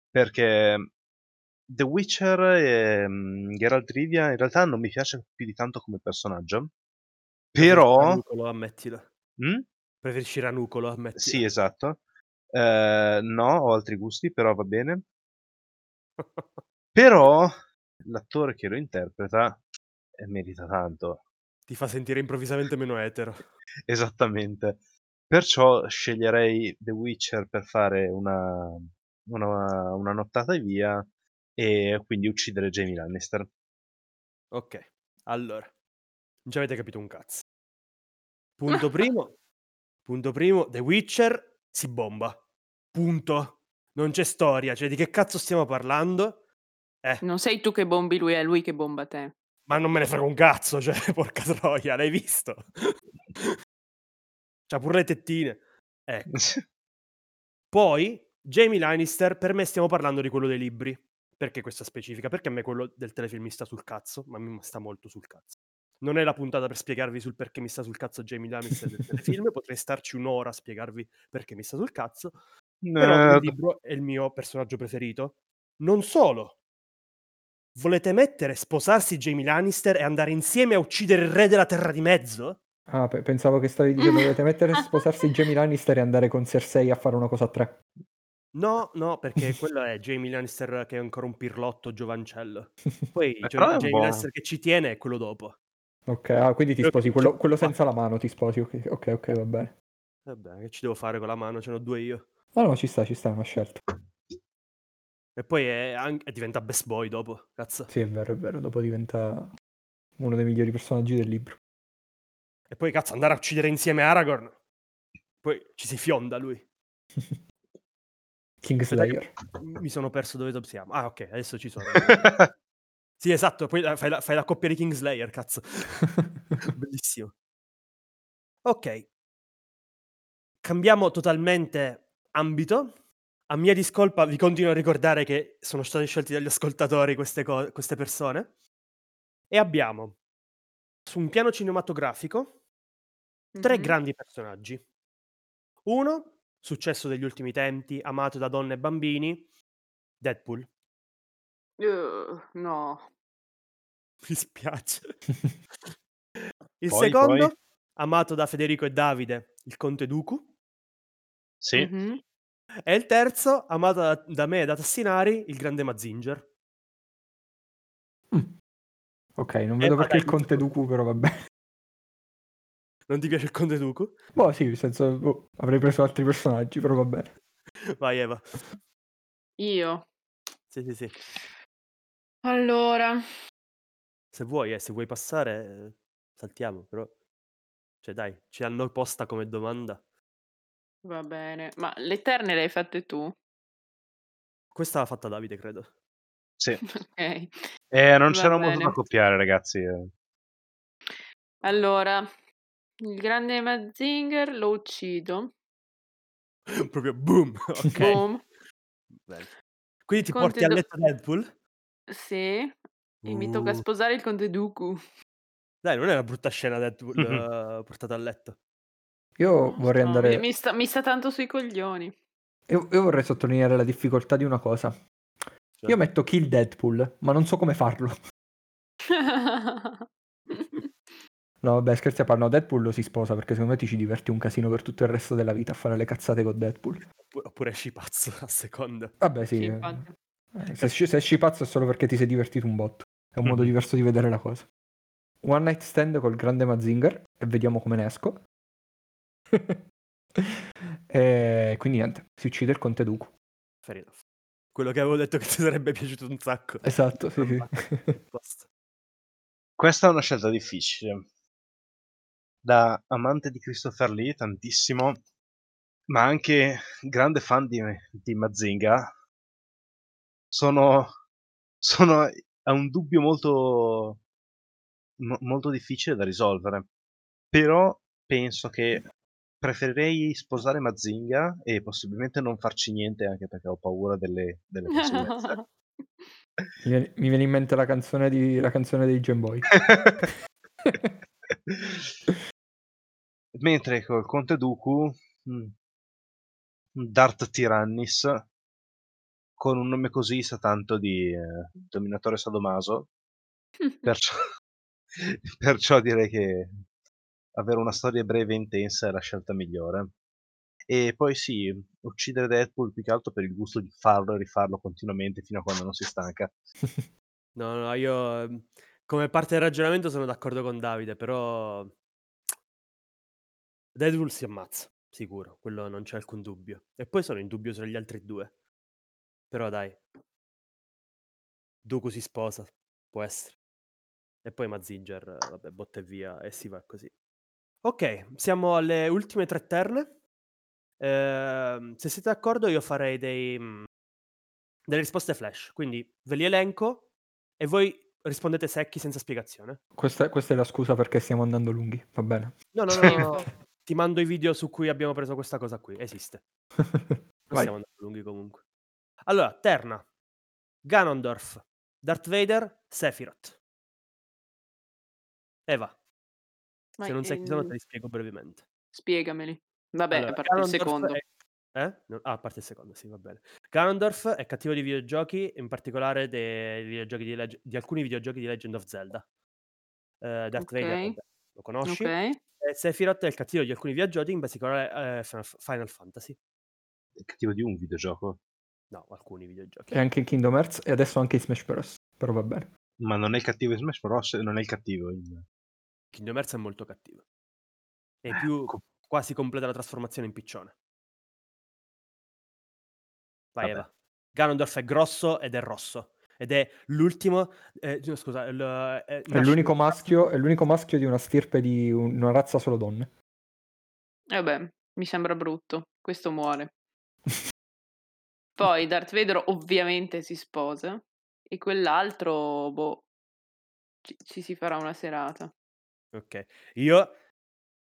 perché The Witcher e um, Geralt Rivia in realtà non mi piace più di tanto come personaggio, però... Ranucolo, ammettilo. Mm? Preferisci Ranucolo, ammettilo. Sì, esatto. Eh, no, ho altri gusti, però va bene. Però l'attore che lo interpreta merita tanto. ti fa sentire improvvisamente meno etero. Esattamente. Perciò sceglierei The Witcher per fare una, una, una nottata e via, e quindi uccidere Jaime Lannister. Ok, allora, non ci avete capito un cazzo. Punto primo, punto primo, The Witcher si bomba, punto. Non c'è storia, cioè di che cazzo stiamo parlando? Eh. Non sei tu che bombi lui, è lui che bomba te. Ma non me ne frega un cazzo, cioè, porca troia, l'hai visto? C'ha pure le tettine. Ecco. Poi, Jaime Lannister, per me stiamo parlando di quello dei libri. Perché questa specifica? Perché a me quello del telefilm mi sta sul cazzo, ma mi sta molto sul cazzo. Non è la puntata per spiegarvi sul perché mi sta sul cazzo Jaime Lannister del telefilm, potrei starci un'ora a spiegarvi perché mi sta sul cazzo. No. Però il libro è il mio personaggio preferito. Non solo. Volete mettere, sposarsi Jaime Lannister e andare insieme a uccidere il re della Terra di Mezzo? Ah, pensavo che stavi dicendo dovete mettere sposarsi Jaime Lannister e andare con Cersei a fare una cosa a tre. No, no, perché quello è Jaime Lannister che è ancora un pirlotto giovancello. Poi Jaime Lannister che ci tiene è quello dopo. Ok, ah, quindi ti sposi quello, quello senza la mano, ti sposi. Ok, ok, okay, va bene. Vabbè, che ci devo fare con la mano? Ce n'ho due io. No, no, ci sta, ci sta, è una scelta. E poi è anche, diventa best boy dopo, cazzo. Sì, è vero, è vero, dopo diventa uno dei migliori personaggi del libro. E poi, cazzo, andare a uccidere insieme Aragorn. Poi ci si fionda lui. Kingslayer. Mi sono perso dove siamo. Ah, ok, adesso ci sono. Sì, esatto, poi fai la, fai la coppia di Kingslayer, cazzo. Bellissimo. Ok. Cambiamo totalmente ambito. A mia discolpa vi continuo a ricordare che sono stati scelti dagli ascoltatori queste, co- queste persone. E abbiamo... su un piano cinematografico, tre mm-hmm. grandi personaggi. Uno, successo degli ultimi tempi, amato da donne e bambini, Deadpool. Uh, no. Mi spiace. Il poi, secondo, poi. amato da Federico e Davide, il Conte Dooku. Sì. Mm-hmm. E il terzo, amato da, da me e da Tassinari, il grande Mazzinger. Mm. Ok, non vedo eh, perché il Conte Dooku, però vabbè. Non ti piace il Conte Dooku? Boh, sì, nel senso, boh, avrei preso altri personaggi, però va bene. Vai, Eva. Io? Sì, sì, sì. Allora. Se vuoi, eh, se vuoi passare, saltiamo, però. Cioè, dai, ce l'hanno posta come domanda. Va bene, ma le terne le hai fatte tu? Questa l'ha fatta Davide, credo. Sì. Okay. Eh, non Va c'era bene. molto da copiare, ragazzi. Allora, il grande Mazinger lo uccido. Proprio boom. Okay. Boom. Bene. Quindi ti Conte porti Do- a letto Deadpool? Sì. Uh. E mi tocca sposare il Conte Dooku. Dai, non è una brutta scena Deadpool uh, portata a letto. Io vorrei no, andare. Mi sta, mi sta tanto sui coglioni. Io, io vorrei sottolineare la difficoltà di una cosa. Cioè. Io metto kill Deadpool, ma non so come farlo. No, vabbè, scherzi a parte. No, Deadpool lo si sposa perché secondo me ti ci diverti un casino per tutto il resto della vita a fare le cazzate con Deadpool. Oppure esci pazzo a seconda. Vabbè, sì. Eh, se, se esci pazzo è solo perché ti sei divertito un botto. È un mm. modo diverso di vedere la cosa. One night stand col grande Mazinger e vediamo come ne esco. E quindi niente, si uccide il Conte Dooku. Fair enough. Quello che avevo detto che ti sarebbe piaciuto un sacco. Esatto, sì, sì. Questa è una scelta difficile. Da amante di Christopher Lee, tantissimo, ma anche grande fan di, di Mazinga, sono, sono a un dubbio molto, molto difficile da risolvere. Però penso che preferirei sposare Mazinga e possibilmente non farci niente, anche perché ho paura delle, delle conseguenze. Mi viene, mi viene in mente la canzone, di, la canzone dei Game Boy. Mentre col Conte Dooku, Darth Tyrannis, con un nome così sa tanto di eh, dominatore sadomaso, perciò, perciò direi che avere una storia breve e intensa è la scelta migliore. E poi sì, uccidere Deadpool più che altro per il gusto di farlo e rifarlo continuamente fino a quando non si stanca. No, no, io Come parte del ragionamento sono d'accordo con Davide, però Deadpool si ammazza, sicuro, quello non c'è alcun dubbio. E poi sono in dubbio sugli altri due. Però dai, Dooku si sposa, può essere. E poi Mazzinger, vabbè, botte via e si va così. Ok, siamo alle ultime tre terne. Eh, se siete d'accordo io farei dei, delle risposte flash, quindi ve li elenco e voi rispondete secchi senza spiegazione. Questa, questa è la scusa perché stiamo andando lunghi, va bene? No, no, no, no. Ti mando i video su cui abbiamo preso questa cosa qui, esiste. Non stiamo andando lunghi comunque. Allora, terna. Ganondorf, Darth Vader, Sephiroth. Eva, ma se non sai ehm... chi sono te li spiego brevemente. Spiegameli. Vabbè, allora, a parte Ganondorf il secondo. È... Eh? No, ah, a parte il secondo, sì, va bene. Ganondorf è cattivo di videogiochi, in particolare dei videogiochi di, Leg- di alcuni videogiochi di Legend of Zelda. Uh, Darth okay. Vader, vabbè, lo conosci. Okay. E Sephiroth è il cattivo di alcuni videogiochi, in particolare eh, Final Fantasy. È il cattivo di un videogioco? No, alcuni videogiochi. E anche in Kingdom Hearts e adesso anche in Smash Bros. Però va bene. Ma non è il cattivo in Smash Bros, non è il cattivo in... Kingdom Hearts è molto cattivo. E eh, più co- quasi completa la trasformazione in piccione. Vai Eva. Ganondorf è grosso ed è rosso. Ed è l'ultimo... Eh, scusa, l- è, è, l'unico maschio, è l'unico maschio di una stirpe di un, una razza solo donne. E eh beh, mi sembra brutto. Questo muore. Poi Darth Vader ovviamente si sposa e quell'altro, boh, ci, ci si farà una serata. Ok, io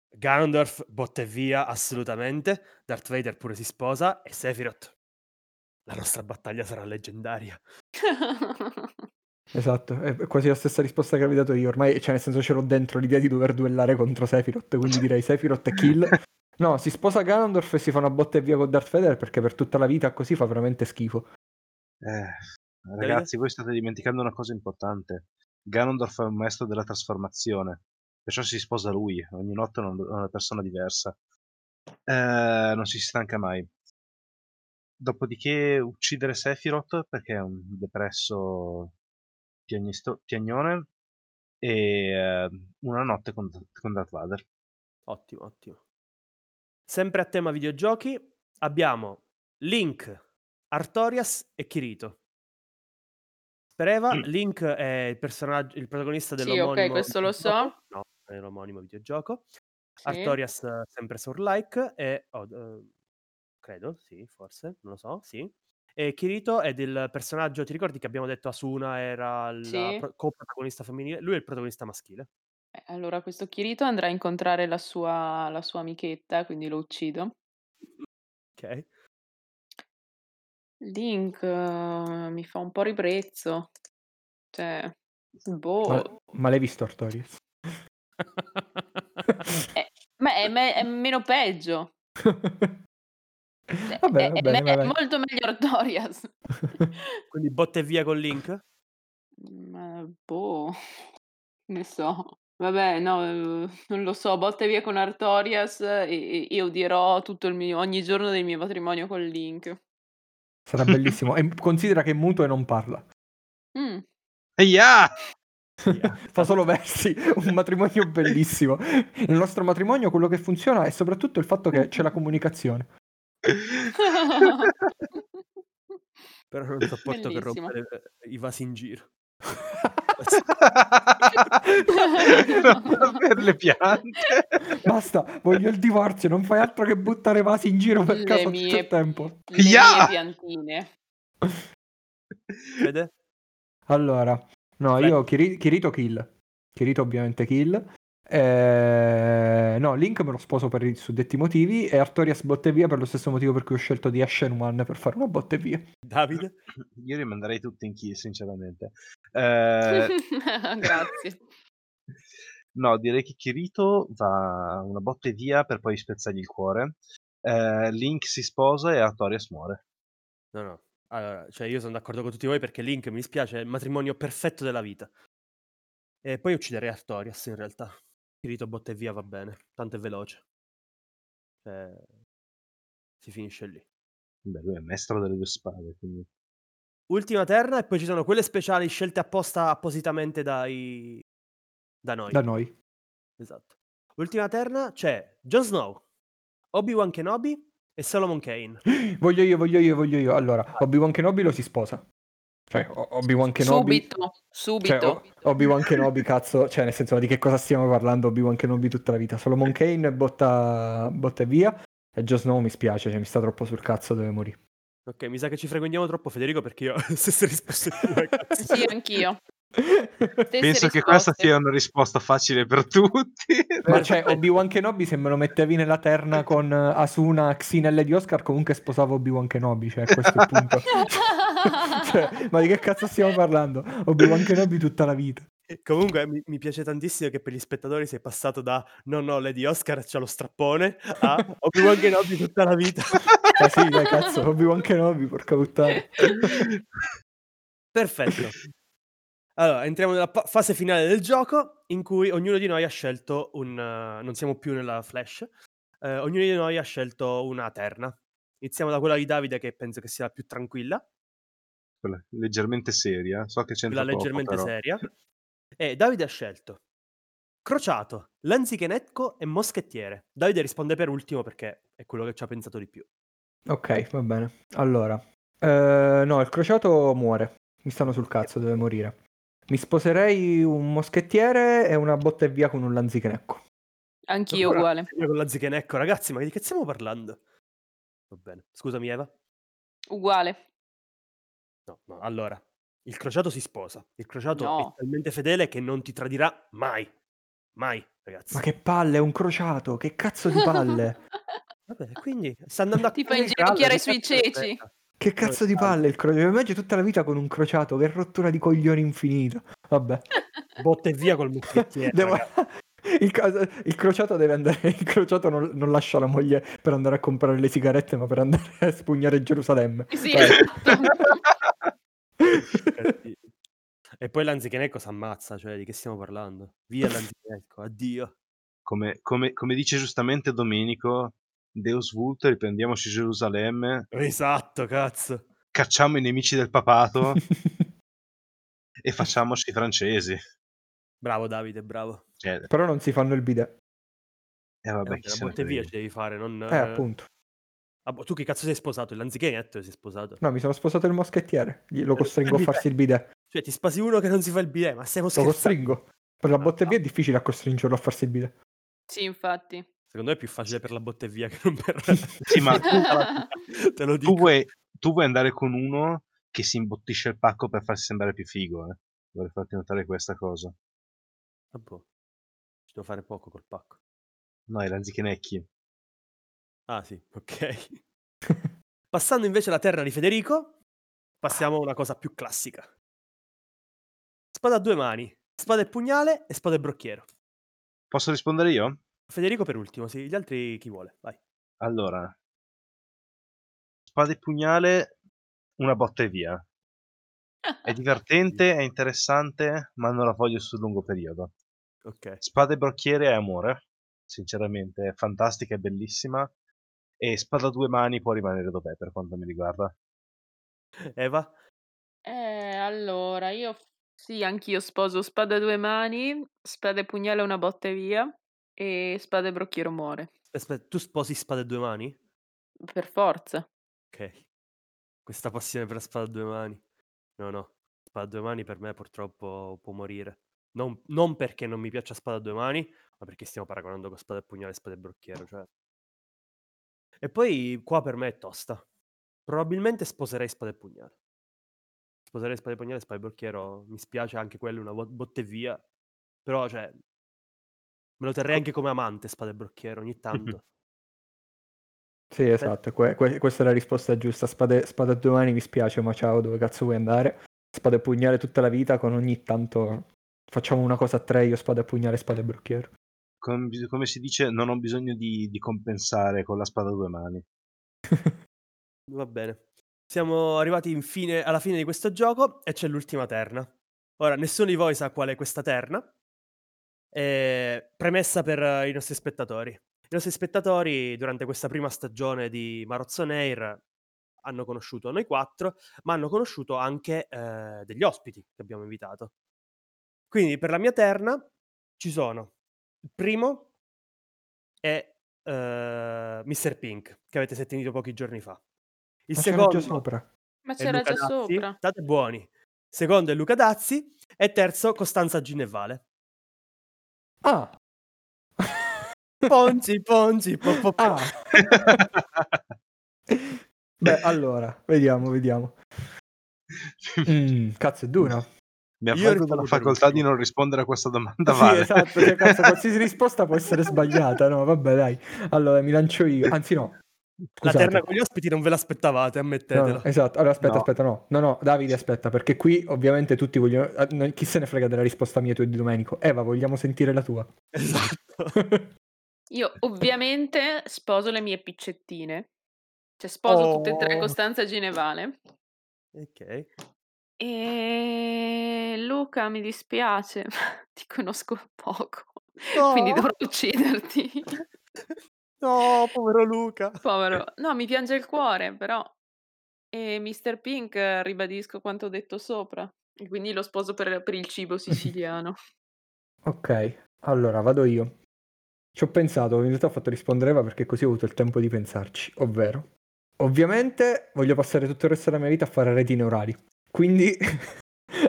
Ganondorf botte via assolutamente, Darth Vader pure si sposa e Sephiroth. La nostra battaglia sarà leggendaria. Esatto, è quasi la stessa risposta che avevi dato io, ormai, cioè nel senso ce l'ho dentro l'idea di dover duellare contro Sephiroth, quindi direi Sephiroth e kill. No, si sposa Ganondorf e si fa una botte via con Darth Vader perché per tutta la vita così fa veramente schifo. Eh, ragazzi, voi state dimenticando una cosa importante. Ganondorf è un maestro della trasformazione, perciò si sposa lui. Ogni notte è una persona diversa. Eh, non si stanca mai. Dopodiché uccidere Sephiroth perché è un depresso piagnisto, piagnone e eh, una notte con, con Darth Vader. Ottimo, ottimo. Sempre a tema videogiochi, abbiamo Link, Artorias e Kirito. Per Eva, mm. Link è il personaggio, il protagonista dell'omonimo... Sì, ok, questo lo so. No, è l'omonimo videogioco. Sì. Artorias sempre sur like e... Oh, eh, credo, sì, forse, non lo so, sì. E Kirito è del personaggio, ti ricordi che abbiamo detto Asuna era la sì. pro- co-protagonista femminile? Lui è il protagonista maschile. Allora questo Kirito andrà a incontrare la sua, la sua amichetta, quindi lo uccido. Ok. Link uh, mi fa un po' ribrezzo. Cioè, boh. Ma, ma l'hai visto Artorias? è, ma è, me, è meno peggio. Cioè, vabbè, è, vabbè, è, vabbè. È molto meglio Artorias. Quindi botte via con Link? Ma boh. Ne so. Vabbè, no, non lo so, botte via con Artorias e io dirò tutto il mio, ogni giorno del mio matrimonio con Link. Sarà bellissimo. E considera che è muto e non parla. Mm. Eia! Yeah. Fa solo versi. Un matrimonio bellissimo. Il nostro matrimonio, quello che funziona è soprattutto il fatto che c'è la comunicazione. Però non sopporto che rompere i vasi in giro. Per le piante basta, voglio il divorzio, non fai altro che buttare vasi in giro per le caso mie, tutto il tempo le yeah! mie piantine. Vede? Allora no, Beh. io Kiri, Kirito kill Kirito ovviamente kill eh, no, Link me lo sposo per i suddetti motivi e Artorias botte via per lo stesso motivo per cui ho scelto di Ashen One per fare una botte via. Davide? Io li manderei tutti in kill sinceramente. Eh... Grazie. No, direi che Kirito va una botte via per poi spezzargli il cuore. Eh, Link si sposa e Artorias muore. No, no. Allora, cioè io sono d'accordo con tutti voi perché Link, mi dispiace, è il matrimonio perfetto della vita. E poi ucciderei Artorias in realtà. Kirito botte via va bene, tanto è veloce. Eh, si finisce lì. Beh, lui è maestro delle due spade, quindi Ultima terna e poi ci sono quelle speciali scelte apposta appositamente dai da noi. Da noi. Esatto. Ultima terna c'è Jon Snow, Obi-Wan Kenobi e Solomon Kane. Voglio io, voglio io, voglio io. Allora, Obi-Wan Kenobi lo si sposa. Cioè, Obi-Wan Kenobi... Subito, subito. Cioè, Obi-Wan Kenobi, cazzo. Cioè, nel senso, di che cosa stiamo parlando? Obi-Wan Kenobi tutta la vita. Solomon Kane botta, botta e via. E Jon Snow mi spiace, cioè, mi sta troppo sul cazzo, deve morire. Ok, mi sa che ci frequentiamo troppo, Federico, perché io ho stesse risposte. Sì, anch'io. Penso risposte. Che questa sia una risposta facile per tutti. Ma cioè, Obi-Wan Kenobi, se me lo mettevi nella terna con Asuna, Xena e Lady Oscar, comunque sposavo Obi-Wan Kenobi, cioè, questo è il punto. Cioè, ma di che cazzo stiamo parlando? Obi-Wan Kenobi tutta la vita. Comunque mi, mi piace tantissimo che per gli spettatori sei passato da no no Lady Oscar c'ha lo strappone a Obi-Wan Kenobi tutta la vita. Ma sì, dai, cazzo, Obi-Wan Kenobi, porca puttana. Perfetto. Allora, entriamo nella pa- fase finale del gioco, in cui ognuno di noi ha scelto un... Uh, non siamo più nella Flash. Eh, ognuno di noi ha scelto una terna. Iniziamo da quella di Davide, che penso che sia la più tranquilla. Quella leggermente seria. So che c'entra quella poco, leggermente però. Seria. E Davide ha scelto crociato, lanzichenecco e moschettiere. Davide risponde per ultimo perché è quello che ci ha pensato di più. Ok, va bene. Allora, eh, no, il crociato muore. Mi stanno sul cazzo, deve morire. Mi sposerei un moschettiere e una botta e via con un lanzichenecco. Anch'io uguale. Io con lanzichenecco, ragazzi, ma di che stiamo parlando? Va bene. Scusami, Eva. Uguale. No, no, allora. Il crociato si sposa. Il crociato no. È talmente fedele che non ti tradirà mai. Mai, ragazzi. Ma che palle, è un crociato. Che cazzo di palle. Vabbè, quindi sta andando a... Ti fai inginocchiare sui ceci. Che cazzo di palle il crociato. Mi immagino tutta la vita con un crociato. Che rottura di coglioni infinita. Vabbè. Botte via col moschettiere. Devo... il, il crociato deve andare... Il crociato non, non lascia la moglie per andare a comprare le sigarette, ma per andare a spugnare Gerusalemme. Sì, esatto. E poi lanzichenecco si ammazza, cioè di che stiamo parlando? Via lanzichenecco, addio. Come, come, come dice giustamente Domenico, Deus Vult, riprendiamoci Gerusalemme. Esatto, cazzo. Cacciamo i nemici del papato e facciamoci i francesi. Bravo Davide, bravo. Cioè, però non si fanno il bidet. Eh vabbè, eh, la botte via ci devi fare, non... Eh, eh... appunto. Ah, tu che cazzo sei sposato? Il lanzichenetto si è sposato? No, mi sono sposato il moschettiere. Lo costringo a farsi il bidet. Cioè, ti spasi uno che non si fa il bidet, ma stiamo scherzando. Lo costringo. Per la botte via è difficile a costringerlo a farsi il bidet. Sì, infatti. Secondo me è più facile per la botte via che non per... Sì, ma tu, te lo dico. Tu, vuoi, tu vuoi andare con uno che si imbottisce il pacco per farsi sembrare più figo, eh? Dovrei farti notare questa cosa. Ah, boh. Ci devo fare poco col pacco. No, i lanzichenecchi. Ah sì, ok. Passando invece alla terra di Federico, passiamo a una cosa più classica. Spada a due mani, spada e pugnale e spada e brocchiero. Posso rispondere io? Federico per ultimo, sì, gli altri chi vuole, vai. Allora, spada e pugnale, una botta e via. È divertente, è interessante, ma non la voglio sul lungo periodo. Ok. Spada e brocchiere è amore, sinceramente, è fantastica, è bellissima. E spada a due mani può rimanere dov'è per quanto mi riguarda. Eva? Eh, allora, io sì, anch'io sposo spada a due mani, spada e pugnale una botta e via, e spada e brocchiero muore. Aspetta, tu sposi spada a due mani? Per forza. Ok. Questa passione per la spada a due mani. No, no. Spada a due mani per me purtroppo può morire. Non, non perché non mi piaccia spada a due mani, ma perché stiamo paragonando con spada e pugnale e spada e brocchiero, cioè... E poi qua per me è tosta. Probabilmente sposerei spada e pugnale. Sposerei spada e pugnale, spada e brocchiero. Mi spiace anche quello, una botte via. Però, cioè, me lo terrei anche come amante spada e brocchiero ogni tanto. Sì, esatto. Que- que- questa è la risposta giusta. Spade- spada a due mani mi spiace, ma ciao, dove cazzo vuoi andare? Spada e pugnale tutta la vita, con ogni tanto facciamo una cosa a tre, io spada e pugnale, spada e brocchiero. Come, come si dice, non ho bisogno di, di compensare con la spada a due mani. Va bene. Siamo arrivati infine alla fine di questo gioco e c'è l'ultima terna. Ora, nessuno di voi sa qual è questa terna. E premessa per i nostri spettatori. I nostri spettatori, durante questa prima stagione di Marozzo Neir, hanno conosciuto noi quattro, ma hanno conosciuto anche eh, degli ospiti che abbiamo invitato. Quindi per la mia terna ci sono il primo è eh, Mister Pink, che avete sentito pochi giorni fa. Il ma secondo c'era già sopra. Ma c'era già Dazzi. Sopra. State buoni. Secondo è Luca Dazzi e terzo Costanza Ginevale. Ah. Ponzi, ponzi, po, po, po. Ah. Beh, allora, vediamo, vediamo. Mm, cazzo, è dura. Mi ha fatto la facoltà l'ultimo. Di non rispondere a questa domanda, sì, vale. Esatto, cioè, cazzo, qualsiasi risposta può essere sbagliata, no? Vabbè, dai. Allora, mi lancio io. Anzi, no. Scusate. La terna con gli ospiti non ve l'aspettavate, ammettetelo. No, no, esatto, allora aspetta, no. aspetta, no. No, no, Davide, aspetta, perché qui ovviamente tutti vogliono... Chi se ne frega della risposta mia, tu e di Domenico? Eva, vogliamo sentire la tua. Esatto. Io ovviamente sposo le mie piccettine. Cioè sposo oh. tutte e tre Costanza Ginevale. Ok. E Luca, mi dispiace, ti conosco poco, no. quindi dovrò ucciderti. No, povero Luca. Povero. No, mi piange il cuore, però. E Mister Pink, ribadisco quanto ho detto sopra. E quindi lo sposo per, per il cibo siciliano. Ok, allora vado io. Ci ho pensato, in realtà ho fatto rispondere Eva perché così ho avuto il tempo di pensarci. Ovvero, ovviamente voglio passare tutto il resto della mia vita a fare retine orali. Quindi,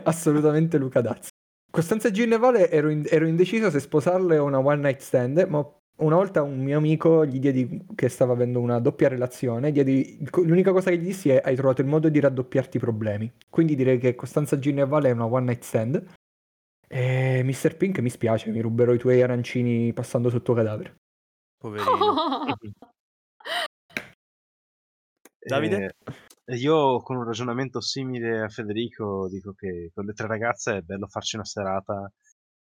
assolutamente Luca Dazzi. Costanza Ginevale ero, in, ero indeciso se sposarle o una one night stand, ma una volta un mio amico gli diedi, che stava avendo una doppia relazione, diedi, l'unica cosa che gli dissi è: hai trovato il modo di raddoppiarti i problemi. Quindi direi che Costanza Ginevale è una one night stand. E Mister Pink, mi spiace, mi ruberò i tuoi arancini passando sul tuo cadavere. Poverino. Oh! Davide? Eh, io con un ragionamento simile a Federico dico che con le tre ragazze è bello farci una serata,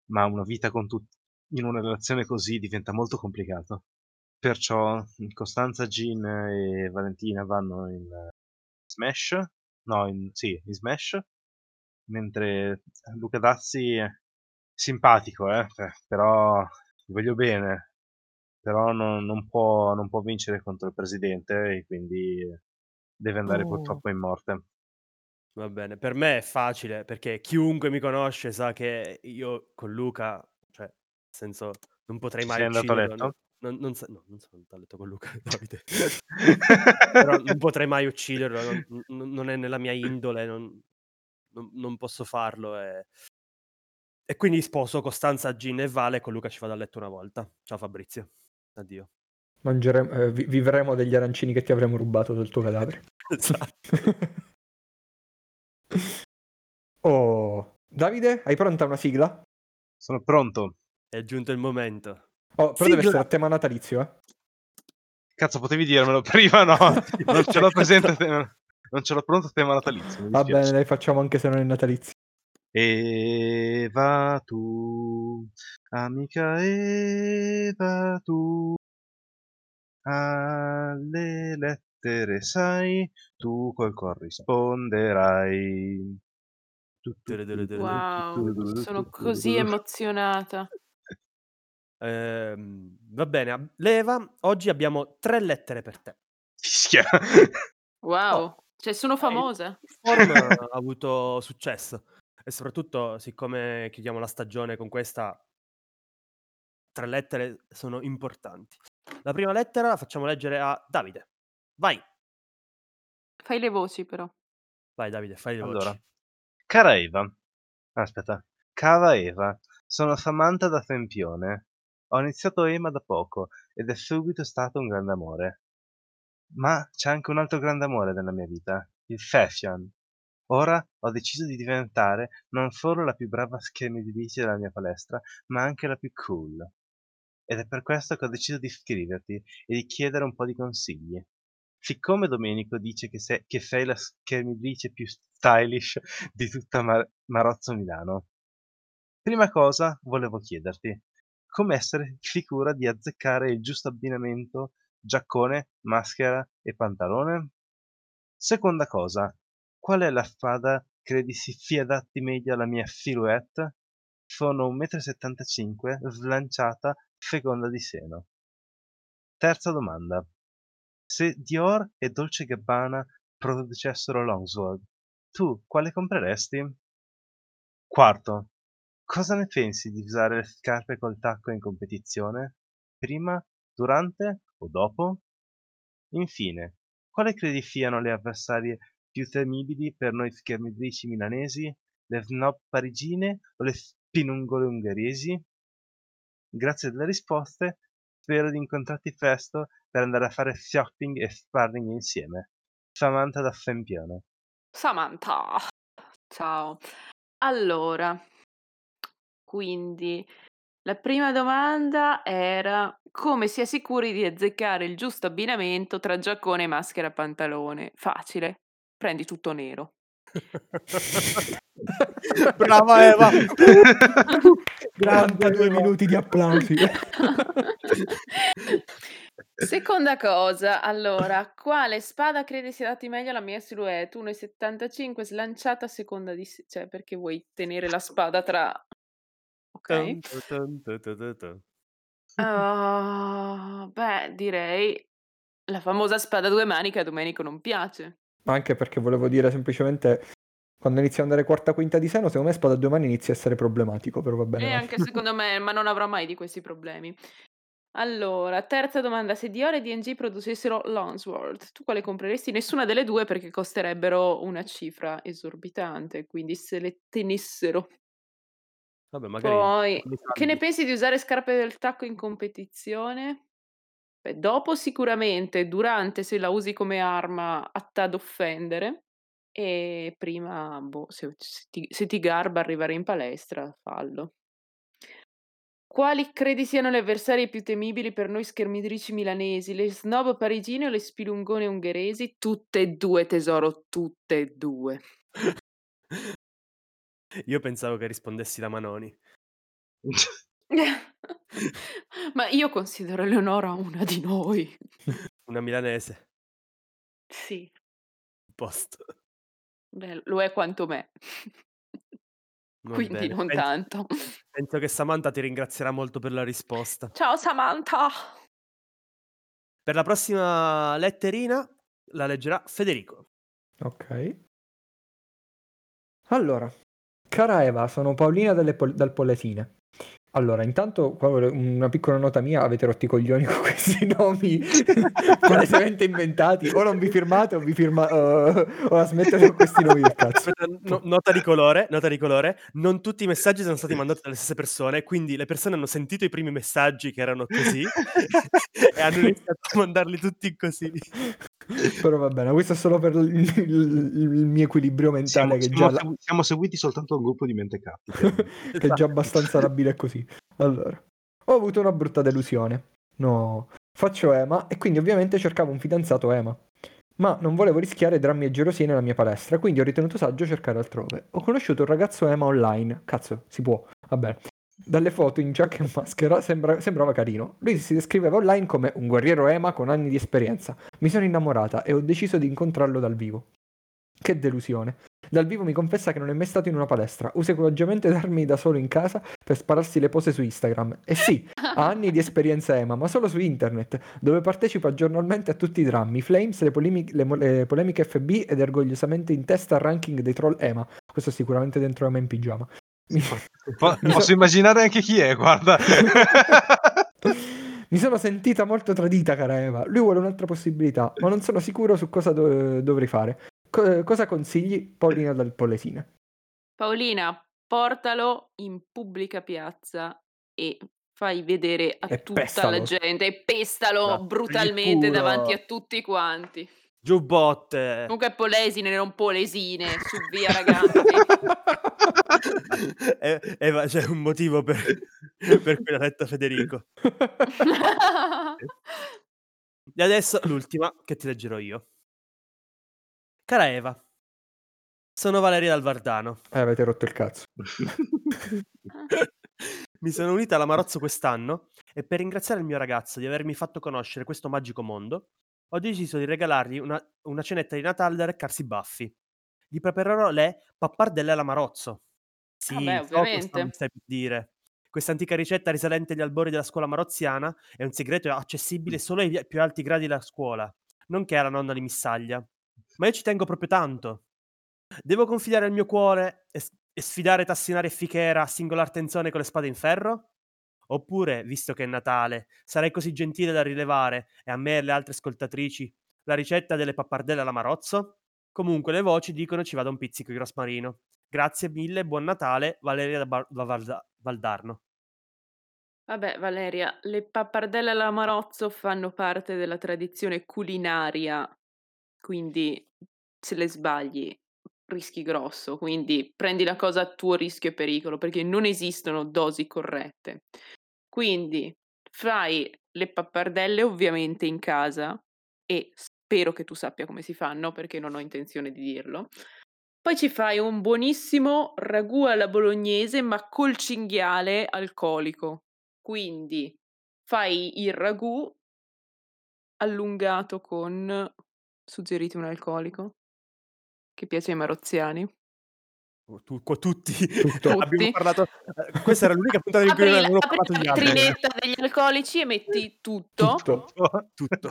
ma una vita con tutti in una relazione così diventa molto complicato. Perciò Costanza, Gin e Valentina vanno in Smash, no, in, sì, in Smash, mentre Luca Dazzi, simpatico, eh, però voglio bene, però non, non, può, non può vincere contro il presidente e quindi deve andare oh. purtroppo in morte. Va bene, per me è facile, perché chiunque mi conosce sa che io con Luca... senso non potrei mai ucciderlo, non, non, non, sa- no, non sono andato a letto con Luca Davide. Però non potrei mai ucciderlo, non, non, non è nella mia indole, non, non, non posso farlo e... e quindi sposo Costanza, Gin e Vale. Con Luca ci vado a letto una volta. Ciao Fabrizio, addio. Mangeremo, eh, vi- vivremo degli arancini che ti avremo rubato dal tuo cadavere. Esatto. Oh, Davide, hai pronta una sigla? Sono pronto. È giunto il momento. Oh, però sì, deve essere a tema natalizio, eh? Cazzo, potevi dirmelo prima, no? Non ce l'ho presente, non ce l'ho pronto a tema natalizio. Va bene, dai, facciamo anche se non è natalizio. Eva tu, amica Eva tu, alle lettere sai, tu col corrisponderai. Wow, sono così emozionata. Eh, va bene, Leva, oggi abbiamo tre lettere per te. Fischia. Wow, oh. cioè sono famose. Il form ha avuto successo e soprattutto siccome chiudiamo la stagione con questa, tre lettere sono importanti. La prima lettera la facciamo leggere a Davide. Vai. Fai le voci però. Vai Davide, fai le allora. voci. Cara Eva. Aspetta. Cara Eva, sono Samantha da Sempione. Ho iniziato Ema da poco ed è subito stato un grande amore. Ma c'è anche un altro grande amore nella mia vita, il fashion. Ora ho deciso di diventare non solo la più brava schermiditrice della mia palestra, ma anche la più cool. Ed è per questo che ho deciso di iscriverti e di chiedere un po' di consigli. Siccome Domenico dice che sei, che sei la schermiditrice più stylish di tutta Mar- Marozzo Milano, prima cosa volevo chiederti come essere sicura di azzeccare il giusto abbinamento giaccone, maschera e pantalone? Seconda cosa, qual è la spada credi si, si adatti meglio alla mia silhouette? Sono uno virgola settantacinque metri, slanciata, feconda di seno. Terza domanda, se Dior e Dolce Gabbana producessero Longsword. Tu quale compreresti? Quarto. Cosa ne pensi di usare le scarpe col tacco in competizione? Prima, durante o dopo? Infine, quale credi siano le avversarie più temibili per noi schermitrici milanesi? Le snob parigine o le spinungole ungheresi? Grazie delle risposte, spero di incontrarti presto per andare a fare shopping e sparring insieme. Samantha da Sempione. Samantha! Ciao. Allora, quindi la prima domanda era come si è sicuri di azzeccare il giusto abbinamento tra giaccone e maschera pantalone? Facile, prendi tutto nero. Brava Eva. Grande, due minuti di applausi. Seconda cosa, allora, quale spada credi sia dati meglio alla mia silhouette? uno virgola settantacinque slanciata a seconda di... cioè, perché vuoi tenere la spada tra... Ok. Oh, beh, direi la famosa spada a due maniche a Domenico non piace. Ma anche perché volevo dire semplicemente, quando inizia ad andare quarta quinta di seno, secondo me spada a due mani inizia a essere problematico, però va bene. E anche secondo me, ma non avrò mai di questi problemi. Allora, terza domanda, se Dior e D and G producessero Longsword, tu quale compreresti? Nessuna delle due perché costerebbero una cifra esorbitante, quindi se le tenessero. Vabbè, magari poi, che ne pensi di usare scarpe del tacco in competizione? Beh, dopo sicuramente, durante se la usi come arma atta ad offendere, e prima, boh, se, se, ti, se ti garba arrivare in palestra, fallo. Quali credi siano le avversarie più temibili per noi schermitrici milanesi? Le snob parigine o le spilungone ungheresi? Tutte e due, tesoro, tutte e due. Io pensavo che rispondessi da Manoni. Ma io considero Eleonora una di noi. Una milanese. Sì. Posto. Beh, lo è quanto me. Va Quindi bene. non penso, tanto. Penso che Samantha ti ringrazierà molto per la risposta. Ciao Samantha! Per la prossima letterina la leggerà Federico. Ok. Allora, cara Eva, sono Paolina dalle Pol- dal Polletine. Allora, intanto, una piccola nota mia, avete rotti i coglioni con questi nomi palesemente inventati, o non vi firmate o vi firma uh, o la smettete con questi nomi del cazzo. No, nota di colore, nota di colore, non tutti i messaggi sono stati mandati dalle stesse persone, quindi le persone hanno sentito i primi messaggi che erano così e hanno iniziato a mandarli tutti così. Però va bene, questo è solo per il, il, il mio equilibrio mentale. Siamo, che siamo, già la... siamo seguiti soltanto un gruppo di mentecatti. Che è già abbastanza labile così. Allora, ho avuto una brutta delusione. No, faccio Ema e quindi ovviamente cercavo un fidanzato Ema. Ma non volevo rischiare drammi e gelosie nella mia palestra, quindi ho ritenuto saggio cercare altrove. Ho conosciuto un ragazzo Ema online. Cazzo, si può. Vabbè. Dalle foto in giacca e maschera sembra, sembrava carino. Lui si descriveva online come un guerriero Ema con anni di esperienza. Mi sono innamorata e ho deciso di incontrarlo dal vivo. Che delusione. Dal vivo mi confessa che non è mai stato in una palestra. Usa ecologicamente darmi da solo in casa per spararsi le pose su Instagram. E sì, ha anni di esperienza Ema, ma solo su internet, dove partecipa giornalmente a tutti i drammi, flames, le, polemiche, le, le polemiche F B ed orgogliosamente in testa al ranking dei troll Ema. Questo sicuramente dentro Ema in pigiama. Mi... Po- mi posso so... immaginare anche chi è, guarda. Mi sono sentita molto tradita, cara Eva. Lui vuole un'altra possibilità, ma non sono sicuro su cosa do- dovrei fare. Co- cosa consigli, Paolina dal Polletine? Paolina, portalo in pubblica piazza e fai vedere a e tutta pestalo. la gente e pestalo la brutalmente pura. davanti a tutti quanti. Giubbotte. Comunque polesine, non polesine. Su via, ragazzi. eh, Eva, c'è un motivo per, per cui l'ha detta Federico. E adesso l'ultima che ti leggerò io. Cara Eva, sono Valeria dal Vardano. Eh, avete rotto il cazzo. Mi sono unita alla Marozzo quest'anno e per ringraziare il mio ragazzo di avermi fatto conoscere questo magico mondo, ho deciso di regalargli una, una cenetta di Natale da reccarsi baffi. Gli preparerò le pappardelle alla Marozzo. Sì, vabbè, ovviamente. So, stai per dire. Questa antica ricetta risalente agli albori della scuola marozziana è un segreto accessibile solo ai più alti gradi della scuola, nonché alla nonna di Missaglia. ma io ci tengo proprio tanto. Devo confidare il mio cuore e, e sfidare Tassinare Fichera a singolar tensione con le spade in ferro? Oppure, visto che è Natale, sarei così gentile da rilevare, e a me e alle altre ascoltatrici, la ricetta delle pappardelle alla Marozzo? Comunque le voci dicono ci vada un pizzico di rosmarino. Grazie mille, buon Natale, Valeria da, Bar- da Val- Valdarno. Vabbè, Valeria, le pappardelle alla Marozzo fanno parte della tradizione culinaria, quindi se le sbagli rischi grosso, quindi prendi la cosa a tuo rischio e pericolo, perché non esistono dosi corrette. Quindi fai le pappardelle ovviamente in casa, e spero che tu sappia come si fanno, perché non ho intenzione di dirlo. Poi ci fai un buonissimo ragù alla bolognese, ma col cinghiale alcolico. Quindi fai il ragù allungato con, suggerite un alcolico che piace ai marozziani. Tu, tutti, tutti. Abbiamo parlato, questa era l'unica puntata in cui apri, non ho parlato di altro. Apri la trinetta degli alcolici e metti tutto. Tutto. tutto.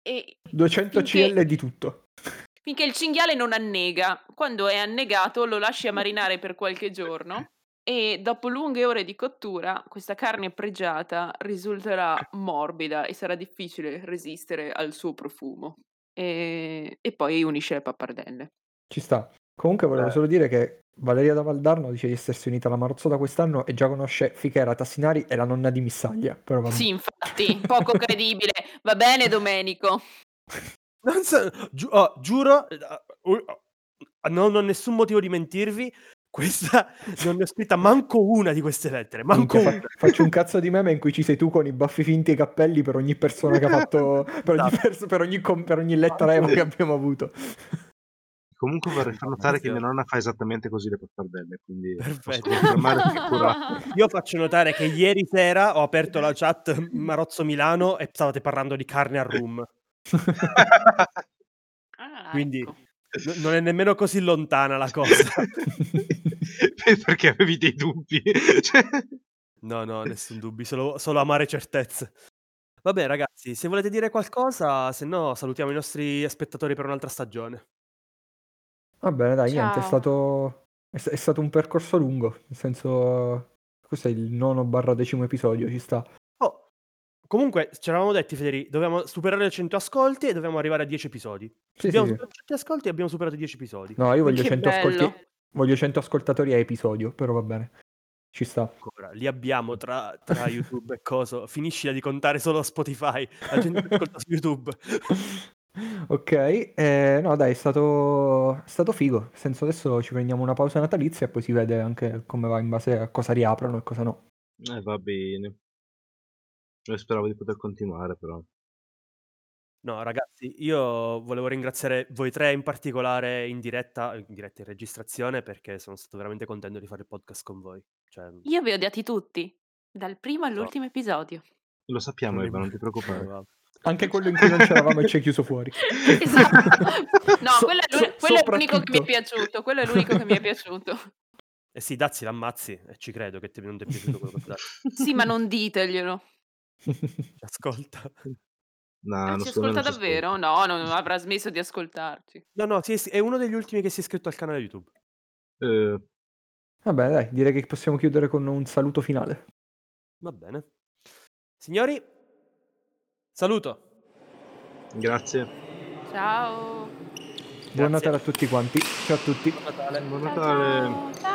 E duecento finché, cl di tutto. Finché il cinghiale non annega. Quando è annegato lo lasci a marinare per qualche giorno. E dopo lunghe ore di cottura questa carne pregiata risulterà morbida e sarà difficile resistere al suo profumo. E, e poi unisce le pappardelle. Ci sta. Comunque volevo solo dire che Valeria da Valdarno dice di essersi unita alla Marozzo da quest'anno e già conosce Fichera, Tassinari e la nonna di Missaglia. Però vabbè. Sì, infatti, poco credibile. Va bene, Domenico. Non so, gi- oh, giuro, uh, uh, non ho nessun motivo di mentirvi. Questa non ne ho scritta manco una di queste lettere, manco Minchia, una. Faccio un cazzo di meme in cui ci sei tu con i baffi finti e i cappelli per ogni persona che ha fatto per ogni, pers- per ogni, com- per ogni lettera emo che abbiamo avuto. Comunque vorrei far notare che mia nonna fa esattamente così le pappardelle, quindi perfetto. Io faccio notare che ieri sera ho aperto la chat Marozzo Milano e stavate parlando di carne al rum. Ah, quindi ecco. Non è nemmeno così lontana la cosa. Perché avevi dei dubbi? Cioè... No, no, nessun dubbio, solo, solo amare certezze. Vabbè ragazzi, se volete dire qualcosa, se no salutiamo i nostri spettatori per un'altra stagione. Va bene, dai, ciao. Niente, è stato, è, è stato un percorso lungo, nel senso, questo è il nono barra decimo episodio, ci sta. Oh, comunque, ci eravamo detti, Federico, dovevamo superare le cento ascolti e dovevamo arrivare a dieci episodi. Sì, abbiamo sì, superato cento ascolti e abbiamo superato dieci episodi. No, io voglio cento ascolti... Voglio cento ascoltatori a episodio, però va bene. Ci sta. Ancora, li abbiamo tra, tra YouTube e coso. Finiscila di contare solo Spotify. La gente che ascolta su YouTube. Ok, eh, no dai, è stato, è stato figo. Nel senso, adesso ci prendiamo una pausa natalizia e poi si vede anche come va in base a cosa riaprono e cosa no. Eh, va bene. Io speravo di poter continuare, però. No, ragazzi, io volevo ringraziare voi tre in particolare in diretta, in diretta in registrazione, perché sono stato veramente contento di fare il podcast con voi. Cioè... Io vi ho odiati tutti, dal primo all'ultimo no. episodio. Lo sappiamo, Eva, non ti preoccupare. No, anche quello in cui non c'eravamo e ci è chiuso fuori. Esatto. No, so, quello, è so, quello è l'unico che mi è piaciuto, quello è l'unico che mi è piaciuto. Eh sì, dazzi, l'ammazzi, e ci credo che non ti è piaciuto quello che dai. Sì, ma non diteglielo. Ascolta. No, non ci ascolta davvero? No, non avrà smesso di ascoltarci. No, no, sì, sì, è uno degli ultimi che si è iscritto al canale YouTube. Eh. Vabbè, dai, direi che possiamo chiudere con un saluto finale. Va bene. Signori, saluto. Grazie. Ciao. Buon Natale a tutti quanti. Ciao a tutti. Buon Natale. Buon Natale. Ciao, ciao.